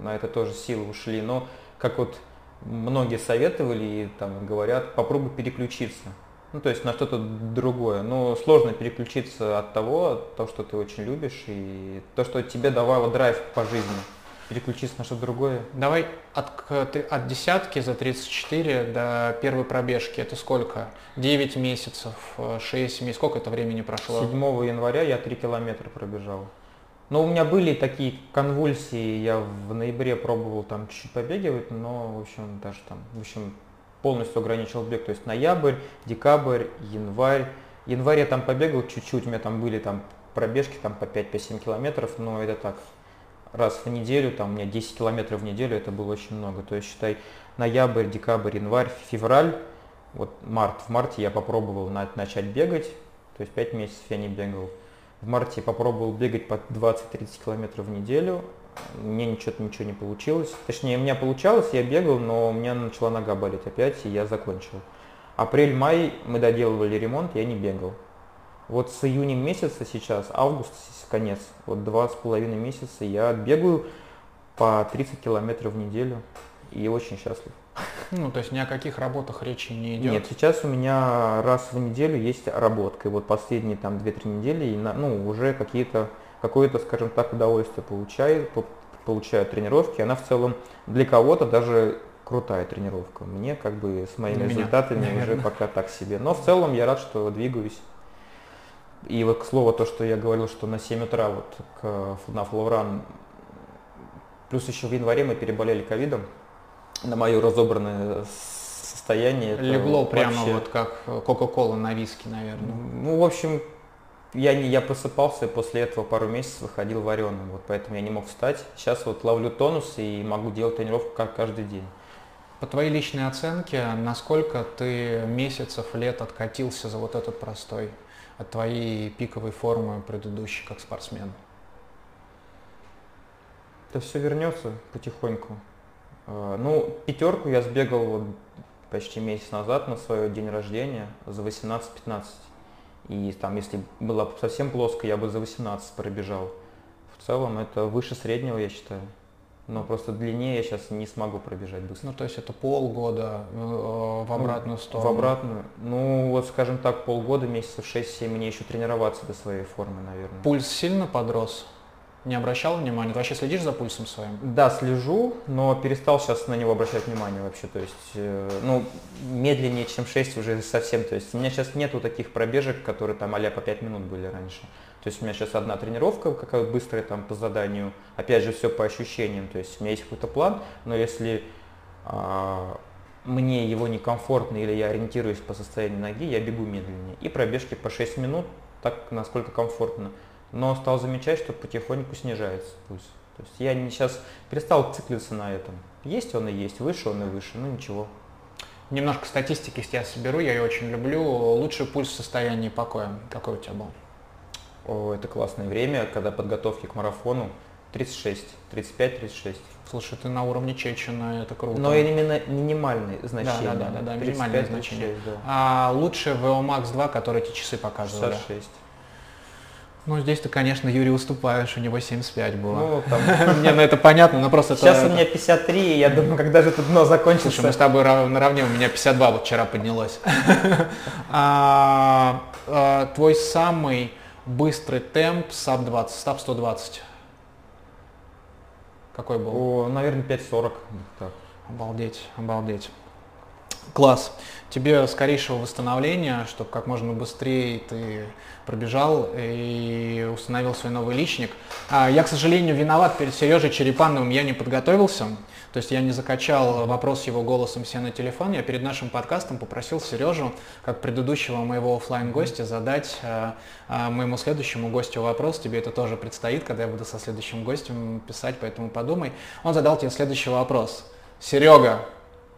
на это тоже силы ушли, но как вот... Многие советовали и там говорят, попробуй переключиться, ну, то есть на что-то другое. Но сложно переключиться от того, что ты очень любишь и то, что тебе давало драйв по жизни. Переключиться на что-то другое. Давай от десятки за 34 до первой пробежки. Это сколько? 9 месяцев, 6 месяцев. Сколько это времени прошло? 7 января я 3 километра пробежал. Но у меня были такие конвульсии, я в ноябре пробовал там чуть-чуть побегивать, но, в общем, даже там, в общем, полностью ограничил бег, то есть ноябрь, декабрь, январь. Январь я там побегал чуть-чуть, у меня там были там пробежки там по 5-7 километров, но это так, раз в неделю, там у меня 10 километров в неделю, это было очень много, то есть, считай, ноябрь, декабрь, январь, февраль, вот март, в марте я попробовал начать бегать, то есть 5 месяцев я не бегал. В марте попробовал бегать по 20-30 километров в неделю, мне ничего не получилось. Точнее, у меня получалось, я бегал, но у меня начала нога болеть опять, и я закончил. Апрель-май мы доделывали ремонт, я не бегал. Вот с июня месяца сейчас, август, конец, вот 2,5 месяца я бегаю по 30 километров в неделю и очень счастлив. Ну, то есть ни о каких работах речи не идет? Нет, сейчас у меня раз в неделю есть работка. И вот последние там 2-3 недели, ну, уже какое-то, скажем так, удовольствие получаю от тренировки. Она в целом для кого-то даже крутая тренировка. Мне как бы с моими результатами уже пока так себе. Но в целом я рад, что двигаюсь. И вот, к слову, то, что я говорил, что на 7 утра вот на Flow Run, плюс еще в январе мы переболели ковидом. На мое разобранное состояние. Легло прямо вообще... вот как Кока-Кола на виски, наверное. Ну, в общем, Я просыпался, после этого пару месяцев выходил вареным, вот поэтому я не мог встать. Сейчас вот ловлю тонус и могу делать тренировку как каждый день. По твоей личной оценке, насколько ты месяцев, лет откатился за вот этот простой, от твоей пиковой формы предыдущей как спортсмен? Это все вернется потихоньку. Ну, пятерку я сбегал вот почти месяц назад на свой день рождения за 18-15. И там, если была бы совсем плоско, я бы за 18 пробежал. В целом это выше среднего, я считаю. Но просто длиннее я сейчас не смогу пробежать быстро. Ну, то есть это полгода в обратную сторону? В обратную. Ну, вот скажем так, полгода, месяцев 6-7 мне еще тренироваться до своей формы, наверное. Пульс сильно подрос? Не обращал внимания? Ты вообще следишь за пульсом своим? Да, слежу, но перестал сейчас на него обращать внимание вообще. То есть, ну, медленнее, чем 6 уже совсем. То есть у меня сейчас нету таких пробежек, которые там а-ля по 5 минут были раньше. То есть у меня сейчас одна тренировка, какая быстрая там по заданию. Опять же, все по ощущениям. То есть у меня есть какой-то план, но если мне его некомфортно или я ориентируюсь по состоянию ноги, я бегу медленнее. И пробежки по 6 минут, так насколько комфортно. Но стал замечать, что потихоньку снижается пульс. То есть я сейчас перестал циклиться на этом. Есть он и есть, выше он и выше, ну ничего. Немножко статистики я соберу, я ее очень люблю. Лучший пульс в состоянии покоя. Какой у тебя был? О, это классное время, когда подготовки к марафону 36, 35-36. Слушай, ты на уровне Чечина, это круто. Но именно минимальные значения. Да, минимальные значения. Да. А лучше VO Max 2, которые эти часы показывали? 66. Ну, здесь ты, конечно, Юрий, уступаешь, у него 75 было. Ну, там, мне на это понятно, но просто... Сейчас у меня 53, и я думаю, когда же это дно закончится. Слушай, мы с тобой наравне, у меня 52 вот вчера поднялось. Твой самый быстрый темп САП 20, САП 120. Какой был? Наверное, 5.40. Обалдеть, обалдеть. Класс. Тебе скорейшего восстановления, чтобы как можно быстрее ты пробежал и установил свой новый личник. Я, к сожалению, виноват перед Сережей Черепановым, я не подготовился. То есть я не закачал вопрос его голосом себе на телефон. Я перед нашим подкастом попросил Сережу, как предыдущего моего офлайн-гостя, задать моему следующему гостю вопрос. Тебе это тоже предстоит, когда я буду со следующим гостем писать, поэтому подумай. Он задал тебе следующий вопрос. Серега.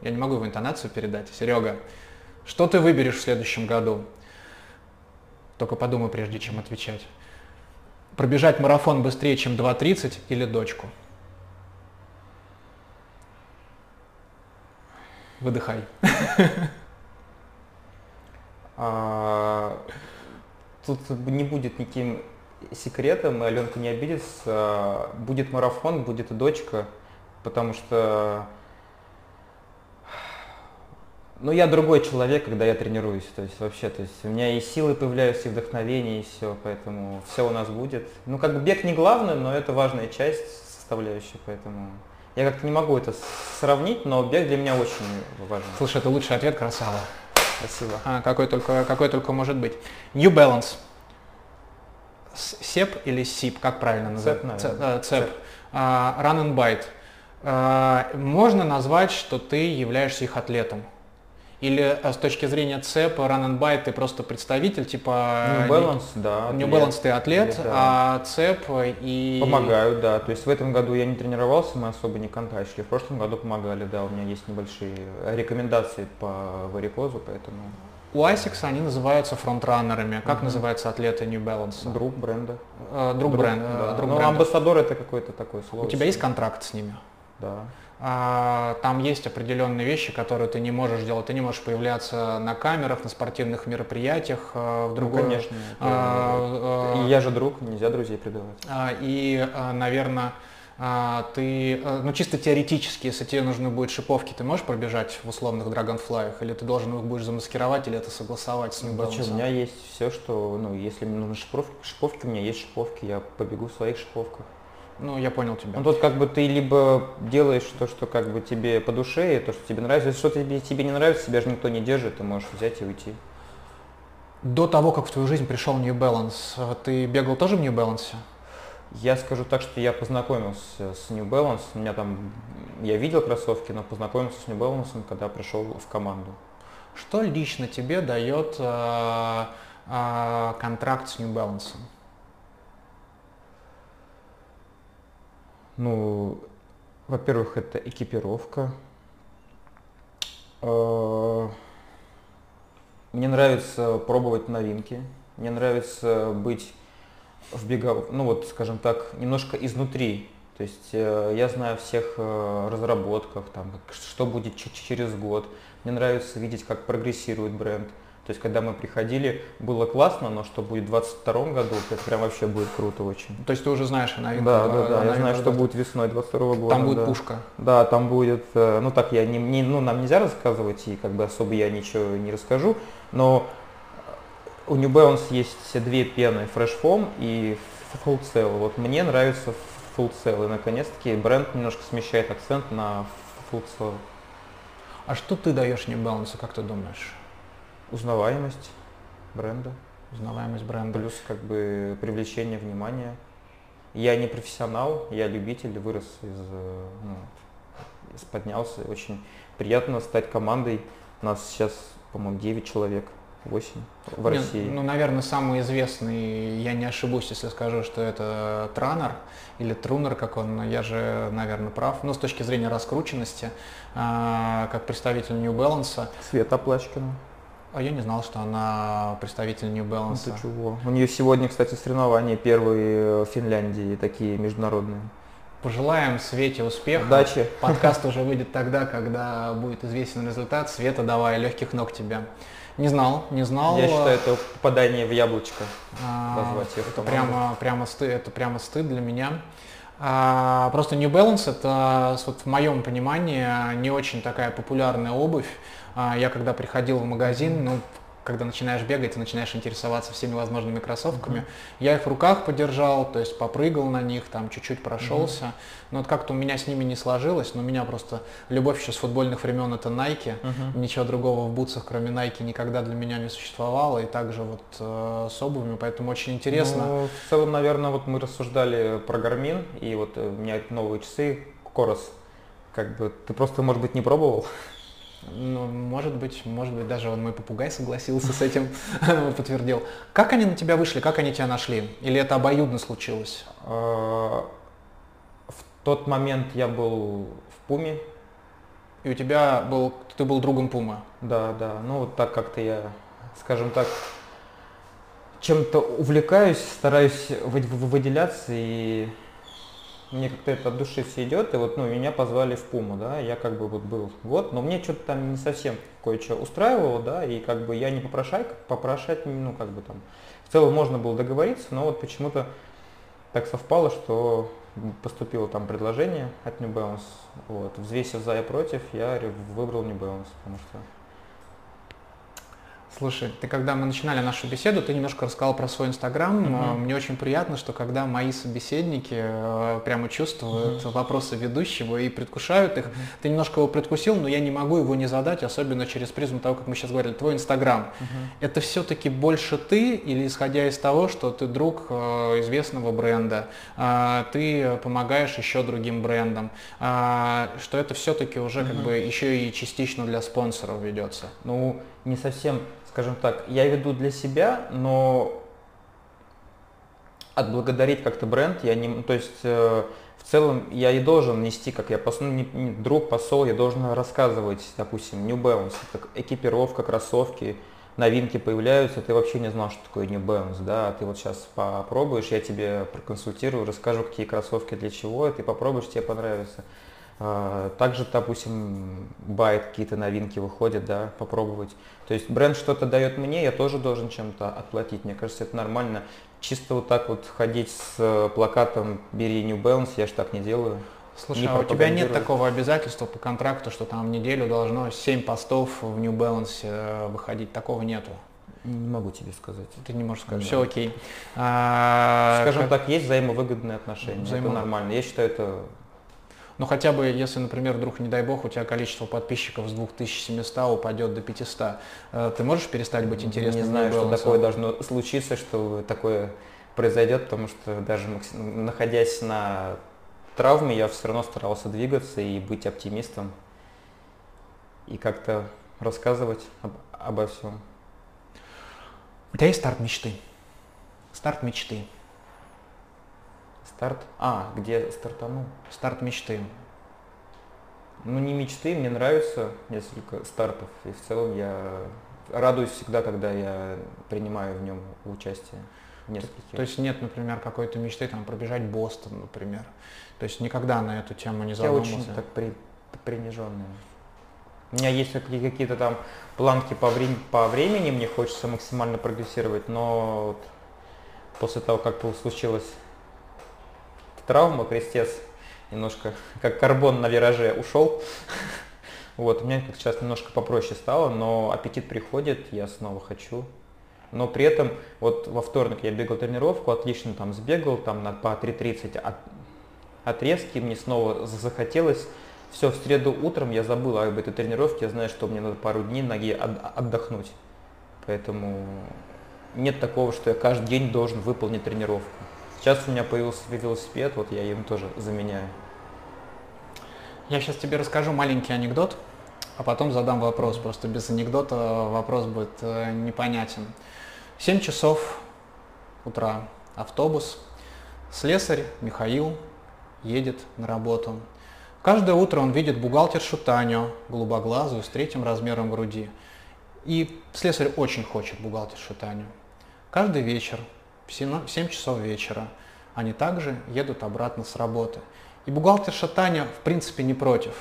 Я не могу его интонацию передать. Серега, что ты выберешь в следующем году? Только подумай, прежде чем отвечать. Пробежать марафон быстрее, чем 2.30 или дочку? Выдыхай. Тут не будет никаким секретом, Аленка не обидится. Будет марафон, будет и дочка, потому что... Ну, я другой человек, когда я тренируюсь, то есть вообще, то есть у меня и силы появляются, и вдохновение, и все, поэтому все у нас будет. Ну, как бы бег не главное, но это важная часть, составляющая, поэтому я как-то не могу это сравнить, но бег для меня очень важен. Слушай, это лучший ответ, красава. Спасибо. Какой только может быть. New Balance. CEP или CEP, как правильно называется? CEP. Run and Bite. Можно назвать, что ты являешься их атлетом? Или с точки зрения CEP, Run and Bite ты просто представитель, типа... New Balance, да. New Balance ты атлет, да. А CEP и... Помогаю, да. То есть в этом году я не тренировался, мы особо не контачили. В прошлом году помогали, да. У меня есть небольшие рекомендации по варикозу, поэтому... У Asics они называются фронтранерами. Как называются атлеты New Balance? Друг бренда. Друг бренда. Амбассадор это какое-то такое слово. У тебя есть контракт с ними? Да. Там есть определенные вещи, которые ты не можешь делать. Ты не можешь появляться на камерах, на спортивных мероприятиях, в другом. Ну, конечно. Я же друг, нельзя друзей предавать. И, наверное, ты, ну чисто теоретически, если тебе нужны будут шиповки, ты можешь пробежать в условных драгонфлаях, или ты должен их будешь замаскировать, или это согласовать с New Balance? У меня есть все, что, ну, если мне нужны шиповки, у меня есть шиповки, я побегу в своих шиповках. Ну, я понял тебя. Ну, тут как бы ты либо делаешь то, что как бы тебе по душе, и то, что тебе нравится. Если что-то тебе не нравится, тебя же никто не держит, ты можешь взять и уйти. До того, как в твою жизнь пришел New Balance, ты бегал тоже в New Balance? Я скажу так, что я познакомился с New Balance. У меня там, я видел кроссовки, но познакомился с New Balance, когда пришел в команду. Что лично тебе дает контракт с New Balance. Ну, во-первых, это экипировка. Мне нравится пробовать новинки. Мне нравится быть в бегах, ну вот, скажем так, немножко изнутри. То есть я знаю о всех разработках, там, что будет через год. Мне нравится видеть, как прогрессирует бренд. То есть, когда мы приходили, было классно, но что будет в 2022 году, это прям вообще будет круто очень. То есть ты уже знаешь о новинках? Да, я знаю, что будет весной 2022 года. Там будет пушка? Да, там будет, ну так, я ну, нам нельзя рассказывать, и как бы особо я ничего не расскажу, но у New Balance есть две пены, Fresh Foam и Full Sail. Вот мне нравится Full Sail, и наконец-таки бренд немножко смещает акцент на Full Sail. А что ты даешь New Balance, как ты думаешь? Узнаваемость бренда. Узнаваемость бренда. Плюс как бы привлечение внимания. Я не профессионал, я любитель, вырос из, поднялся. Очень приятно стать командой. У нас сейчас, по-моему, 9 человек, 8 в России. Ну, наверное, самый известный, я не ошибусь, если скажу, что это Транер или Трунер, как он, я же, наверное, прав. Но с точки зрения раскрученности, как представитель New Balance. Света Плачкина. А я не знал, что она представитель New Balance. Ну, ты чего? У нее сегодня, кстати, соревнования первые в Финляндии, такие международные. Пожелаем Свете успеха. Удачи. Подкаст уже выйдет тогда, когда будет известен результат. Света, давай, легких ног тебе. Не знал. Я считаю, это попадание в яблочко. Это прямо стыд для меня. Просто New Balance это, вот, в моем понимании, не очень такая популярная обувь. Я когда приходил в магазин, ну, когда начинаешь бегать, ты начинаешь интересоваться всеми возможными кроссовками. Я их в руках подержал, то есть попрыгал на них, там чуть-чуть прошелся. Но вот как-то у меня с ними не сложилось, но у меня просто любовь еще с футбольных времен это Nike. Ничего другого в бутсах, кроме Nike, никогда для меня не существовало. И также вот с обувью, поэтому очень интересно. Ну, в целом, наверное, вот мы рассуждали про Garmin, и вот у меня новые часы Coros. Как бы ты просто, может быть, не пробовал? Ну, может быть, даже он, мой попугай согласился с этим, подтвердил. Как они на тебя вышли, как они тебя нашли? Или это обоюдно случилось? В тот момент я был в Пуме. И у тебя был, ты был другом Пумы? Да, ну вот так как-то я, скажем так, чем-то увлекаюсь, стараюсь выделяться, и мне как-то это от души все идет, и вот, ну, меня позвали в Пуму, да, я как бы вот был год, но мне что-то там не совсем кое-что устраивало, да, и как бы я не попрошать, ну, как бы там, в целом можно было договориться, но вот почему-то так совпало, что поступило там предложение от New Balance, вот, взвесив за и против, я выбрал New Balance, потому что... Слушай, ты когда мы начинали нашу беседу, ты немножко рассказал про свой Инстаграм. Мне очень приятно, что когда мои собеседники прямо чувствуют вопросы ведущего и предвкушают их, ты немножко его предвкусил, но я не могу его не задать, особенно через призму того, как мы сейчас говорили, твой Инстаграм. Это все-таки больше ты или исходя из того, что ты друг известного бренда, ты помогаешь еще другим брендам, что это все-таки уже как бы еще и частично для спонсоров ведется? Ну, не совсем. Скажем так, я веду для себя, но отблагодарить как-то бренд я не... То есть в целом я и должен нести, как я посол, я должен рассказывать, допустим, New Balance, как экипировка, кроссовки, новинки появляются, ты вообще не знал, что такое New Balance, да, ты вот сейчас попробуешь, я тебе проконсультирую, расскажу, какие кроссовки для чего, ты попробуешь, тебе понравится. Также, допустим, байт, какие-то новинки выходят, да, попробовать. То есть бренд что-то дает мне, я тоже должен чем-то отплатить. Мне кажется, это нормально. Чисто вот так вот ходить с плакатом «Бери New Balance», я же так не делаю. Слушай, а у тебя нет такого обязательства по контракту, что там в неделю должно 7 постов в New Balance выходить? Такого нету? Не могу тебе сказать. Ты не можешь сказать. Все окей. Скажем так, есть взаимовыгодные отношения. Это нормально. Я считаю, это... Ну, хотя бы, если, например, вдруг, не дай бог, у тебя количество подписчиков с 2700 упадет до 500, ты можешь перестать быть интересным? Не знаю, что такое должно случиться, что такое произойдет, потому что даже находясь на травме, я все равно старался двигаться и быть оптимистом, и как-то рассказывать обо всем. У тебя есть старт мечты? Старт мечты. Старт? А, где стартанул? Старт мечты. Ну, не мечты, мне нравится несколько стартов, и в целом я радуюсь всегда, когда я принимаю в нем участие. То есть нет, например, какой-то мечты там пробежать Бостон, например. То есть никогда на эту тему не задумывался. Я очень так приниженный. У меня есть какие-то там планки по времени, мне хочется максимально прогрессировать, но вот после того, как случилась травма, крестец немножко, как карбон на вираже, ушел. Вот, у меня как сейчас немножко попроще стало, но аппетит приходит, я снова хочу. Но при этом вот во вторник я бегал тренировку, отлично там сбегал, там по 3:30 отрезки, мне снова захотелось. Все, в среду утром я забыл об этой тренировке, я знаю, что мне надо пару дней ноги отдохнуть. Поэтому нет такого, что я каждый день должен выполнить тренировку. Сейчас у меня появился велосипед, вот я им тоже заменяю. Я сейчас тебе расскажу маленький анекдот, а потом задам вопрос. Просто без анекдота вопрос будет непонятен. 7 часов утра. Автобус. Слесарь Михаил едет на работу. Каждое утро он видит бухгалтершу Таню, голубоглазую, с третьим размером груди. И слесарь очень хочет бухгалтершу Таню. Каждый вечер, в 7 часов вечера, они также едут обратно с работы. И бухгалтерша Таня, в принципе, не против.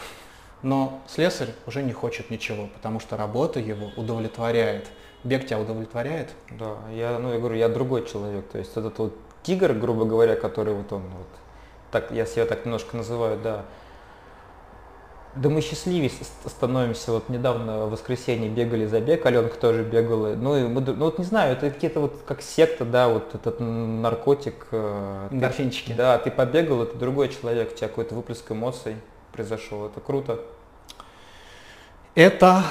Но слесарь уже не хочет ничего, потому что работа его удовлетворяет. Бег тебя удовлетворяет? Да, я говорю, я другой человек. То есть этот вот тигр, грубо говоря, который вот он, вот, так, я себя так немножко называю, да. Да мы счастливее становимся. Вот недавно в воскресенье бегали забег, Аленка тоже бегала. Ну, и мы, ну вот не знаю, это какие-то вот как секта, да, вот этот наркотик. Эндорфинчики. Да, ты побегал, это другой человек, у тебя какой-то выплеск эмоций произошел. Это круто. Это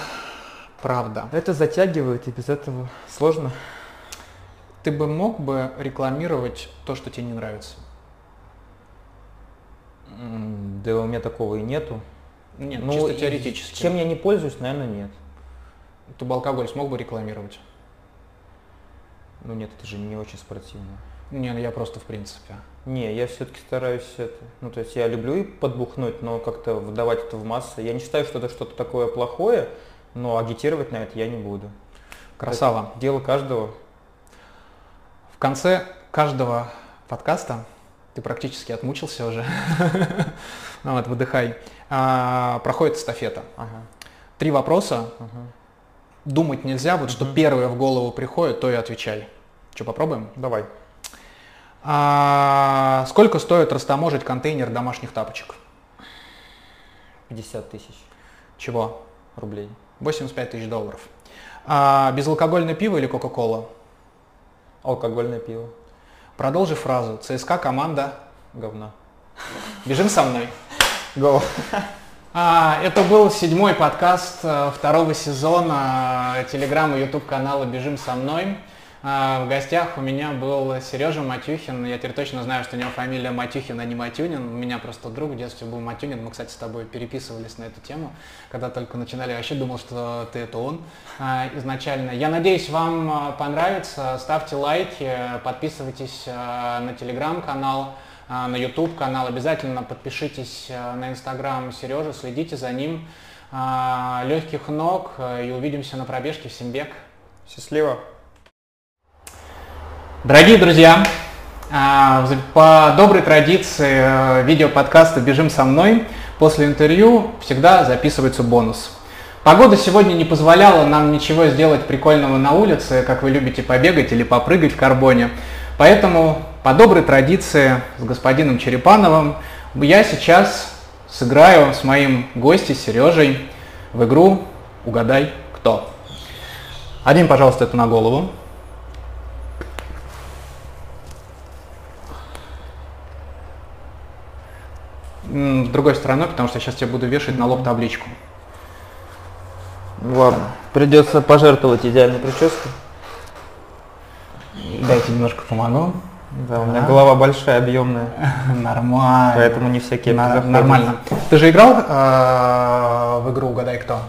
правда. Это затягивает, и без этого сложно. Ты бы мог бы рекламировать то, что тебе не нравится? Да у меня такого и нету. Нет, ну, чисто теоретически. Чем я не пользуюсь, наверное, нет. Ты бы алкоголь смог бы рекламировать? Ну нет, это же не очень спортивно. Не, ну я просто в принципе. Не, я все-таки стараюсь это. Ну, то есть я люблю и подбухнуть, но как-то выдавать это в массы. Я не считаю, что это что-то такое плохое, но агитировать на это я не буду. Красава. Это дело каждого. В конце каждого подкаста, ты практически отмучился уже, ну вот, выдыхай, проходит эстафета. Ага. 3 вопроса, ага. Думать нельзя, вот что первое в голову приходит, то и отвечай. Что, попробуем? Давай. Сколько стоит растаможить контейнер домашних тапочек? 50 000. Чего? Рублей. 85 000 долларов. Безалкогольное пиво или кока-кола? Алкогольное пиво. Продолжи фразу. ЦСКА команда говна. Бежим со мной. Go. Это был 7-й подкаст 2-го сезона телеграм и YouTube канала «Бежим со мной». В гостях у меня был Сережа Матюхин. Я теперь точно знаю, что у него фамилия Матюхин, а не Матюнин. У меня просто друг в детстве был Матюнин. Мы, кстати, с тобой переписывались на эту тему, когда только начинали. Я вообще думал, что ты это он изначально. Я надеюсь, вам понравится. Ставьте лайки, подписывайтесь на телеграм-канал, на YouTube-канал. Обязательно подпишитесь на Instagram Сережи, следите за ним. Легких ног и увидимся на пробежке в Симбек. Счастливо! Дорогие друзья, по доброй традиции видеоподкаста «Бежим со мной» после интервью всегда записывается бонус. Погода сегодня не позволяла нам ничего сделать прикольного на улице, как вы любите побегать или попрыгать в карбоне. Поэтому по доброй традиции с господином Черепановым я сейчас сыграю с моим гостем Сережей в игру «Угадай кто». Одень, пожалуйста, это на голову. С другой стороной, потому что я сейчас тебе буду вешать на лоб табличку. Ладно, придется пожертвовать идеальной прической. Дайте немножко помогу. Да, у меня голова большая, объемная. Нормально. Поэтому не всякие. Нормально. Ты же играл в игру «Угадай кто».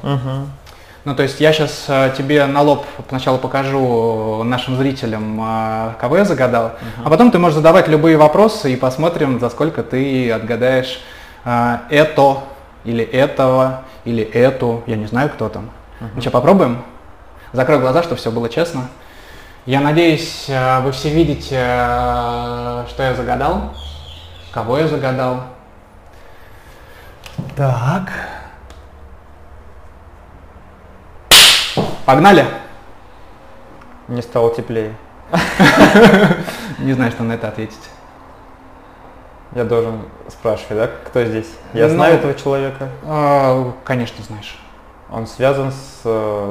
Ну, то есть я сейчас тебе на лоб сначала покажу нашим зрителям, кого я загадал, а потом ты можешь задавать любые вопросы и посмотрим, за сколько ты отгадаешь это или этого, или эту, я не знаю, кто там. Ну что, попробуем? Закрой глаза, чтобы все было честно. Я надеюсь, вы все видите, что я загадал, кого я загадал. Так. Погнали! Не стало теплее. Не знаю, что на это ответить. Я должен спрашивать, да, кто здесь? Я знаю этого человека? Конечно, знаешь. Он связан с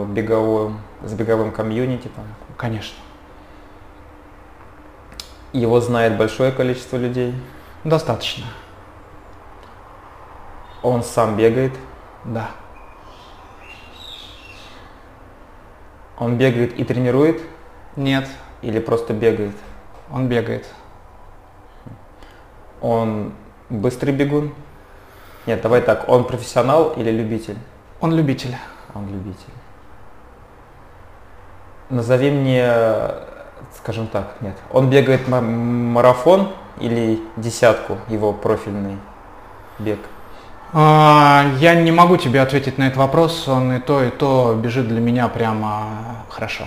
беговым комьюнити там? Конечно. Его знает большое количество людей? Достаточно. Он сам бегает? Да. Он бегает и тренирует? Нет. Или просто бегает? Он бегает. Он быстрый бегун? Нет, давай так, он профессионал или любитель? Он любитель. Он любитель. Назови мне, скажем так, нет. Он бегает марафон или десятку, его профильный бег? Я не могу тебе ответить на этот вопрос, он и то бежит для меня прямо хорошо.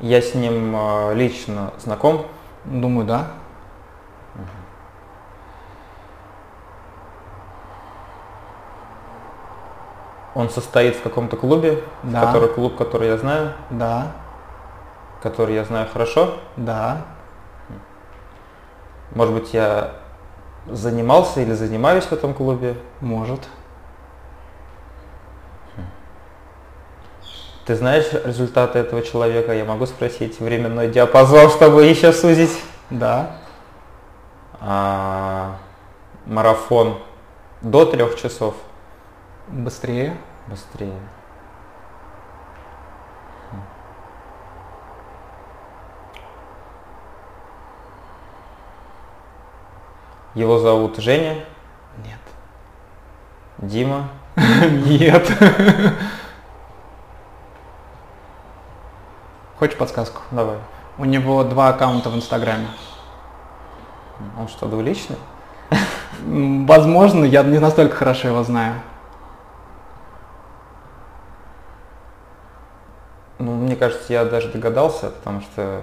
Я с ним лично знаком? Думаю, да. Он состоит в каком-то клубе, да. Который я знаю? Да. Который я знаю хорошо? Да. Может быть, я занимался или занимаюсь в этом клубе? Может. Ты знаешь результаты этого человека? Я могу спросить временной диапазон, чтобы еще сузить? Да. Марафон до 3 часов? Быстрее. Быстрее. Его зовут Женя? Нет. Дима? Нет. Хочешь подсказку? Давай. У него 2 аккаунта в Инстаграме. Он что, двуличный? Возможно, я не настолько хорошо его знаю. Ну, мне кажется, я даже догадался, потому что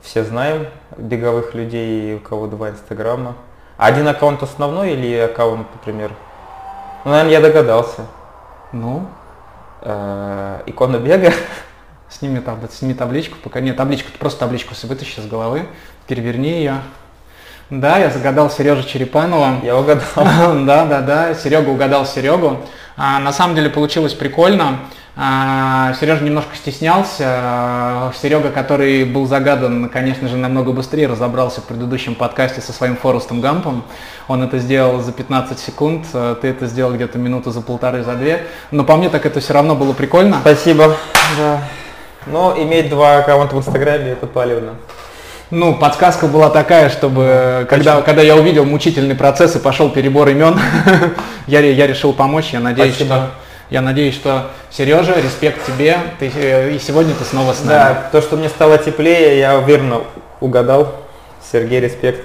все знаем беговых людей, у кого 2 Инстаграма. Один аккаунт основной или аккаунт, например? Ну, наверное, я догадался. Ну? Икона бега. Сними табличку, пока нет, табличку, просто табличку вытащи с головы, переверни ее. Да, я загадал Сережу Черепанова. Я угадал. Да, Серега угадал Серегу. На самом деле получилось прикольно. Сережа немножко стеснялся. Серега, который был загадан, конечно же, намного быстрее разобрался в предыдущем подкасте со своим Форестом Гампом. Он это сделал за 15 секунд, ты это сделал где-то минуту за 1,5-2. Но по мне так это все равно было прикольно. Спасибо. Да. Но иметь 2 аккаунта в Инстаграме – это палевно. Ну, подсказка была такая, чтобы когда я увидел мучительный процесс и пошел перебор имен, я решил помочь. Я надеюсь, что Сережа, респект тебе, и сегодня ты снова с нами. Да, то, что мне стало теплее, я уверенно угадал. Сергей, респект.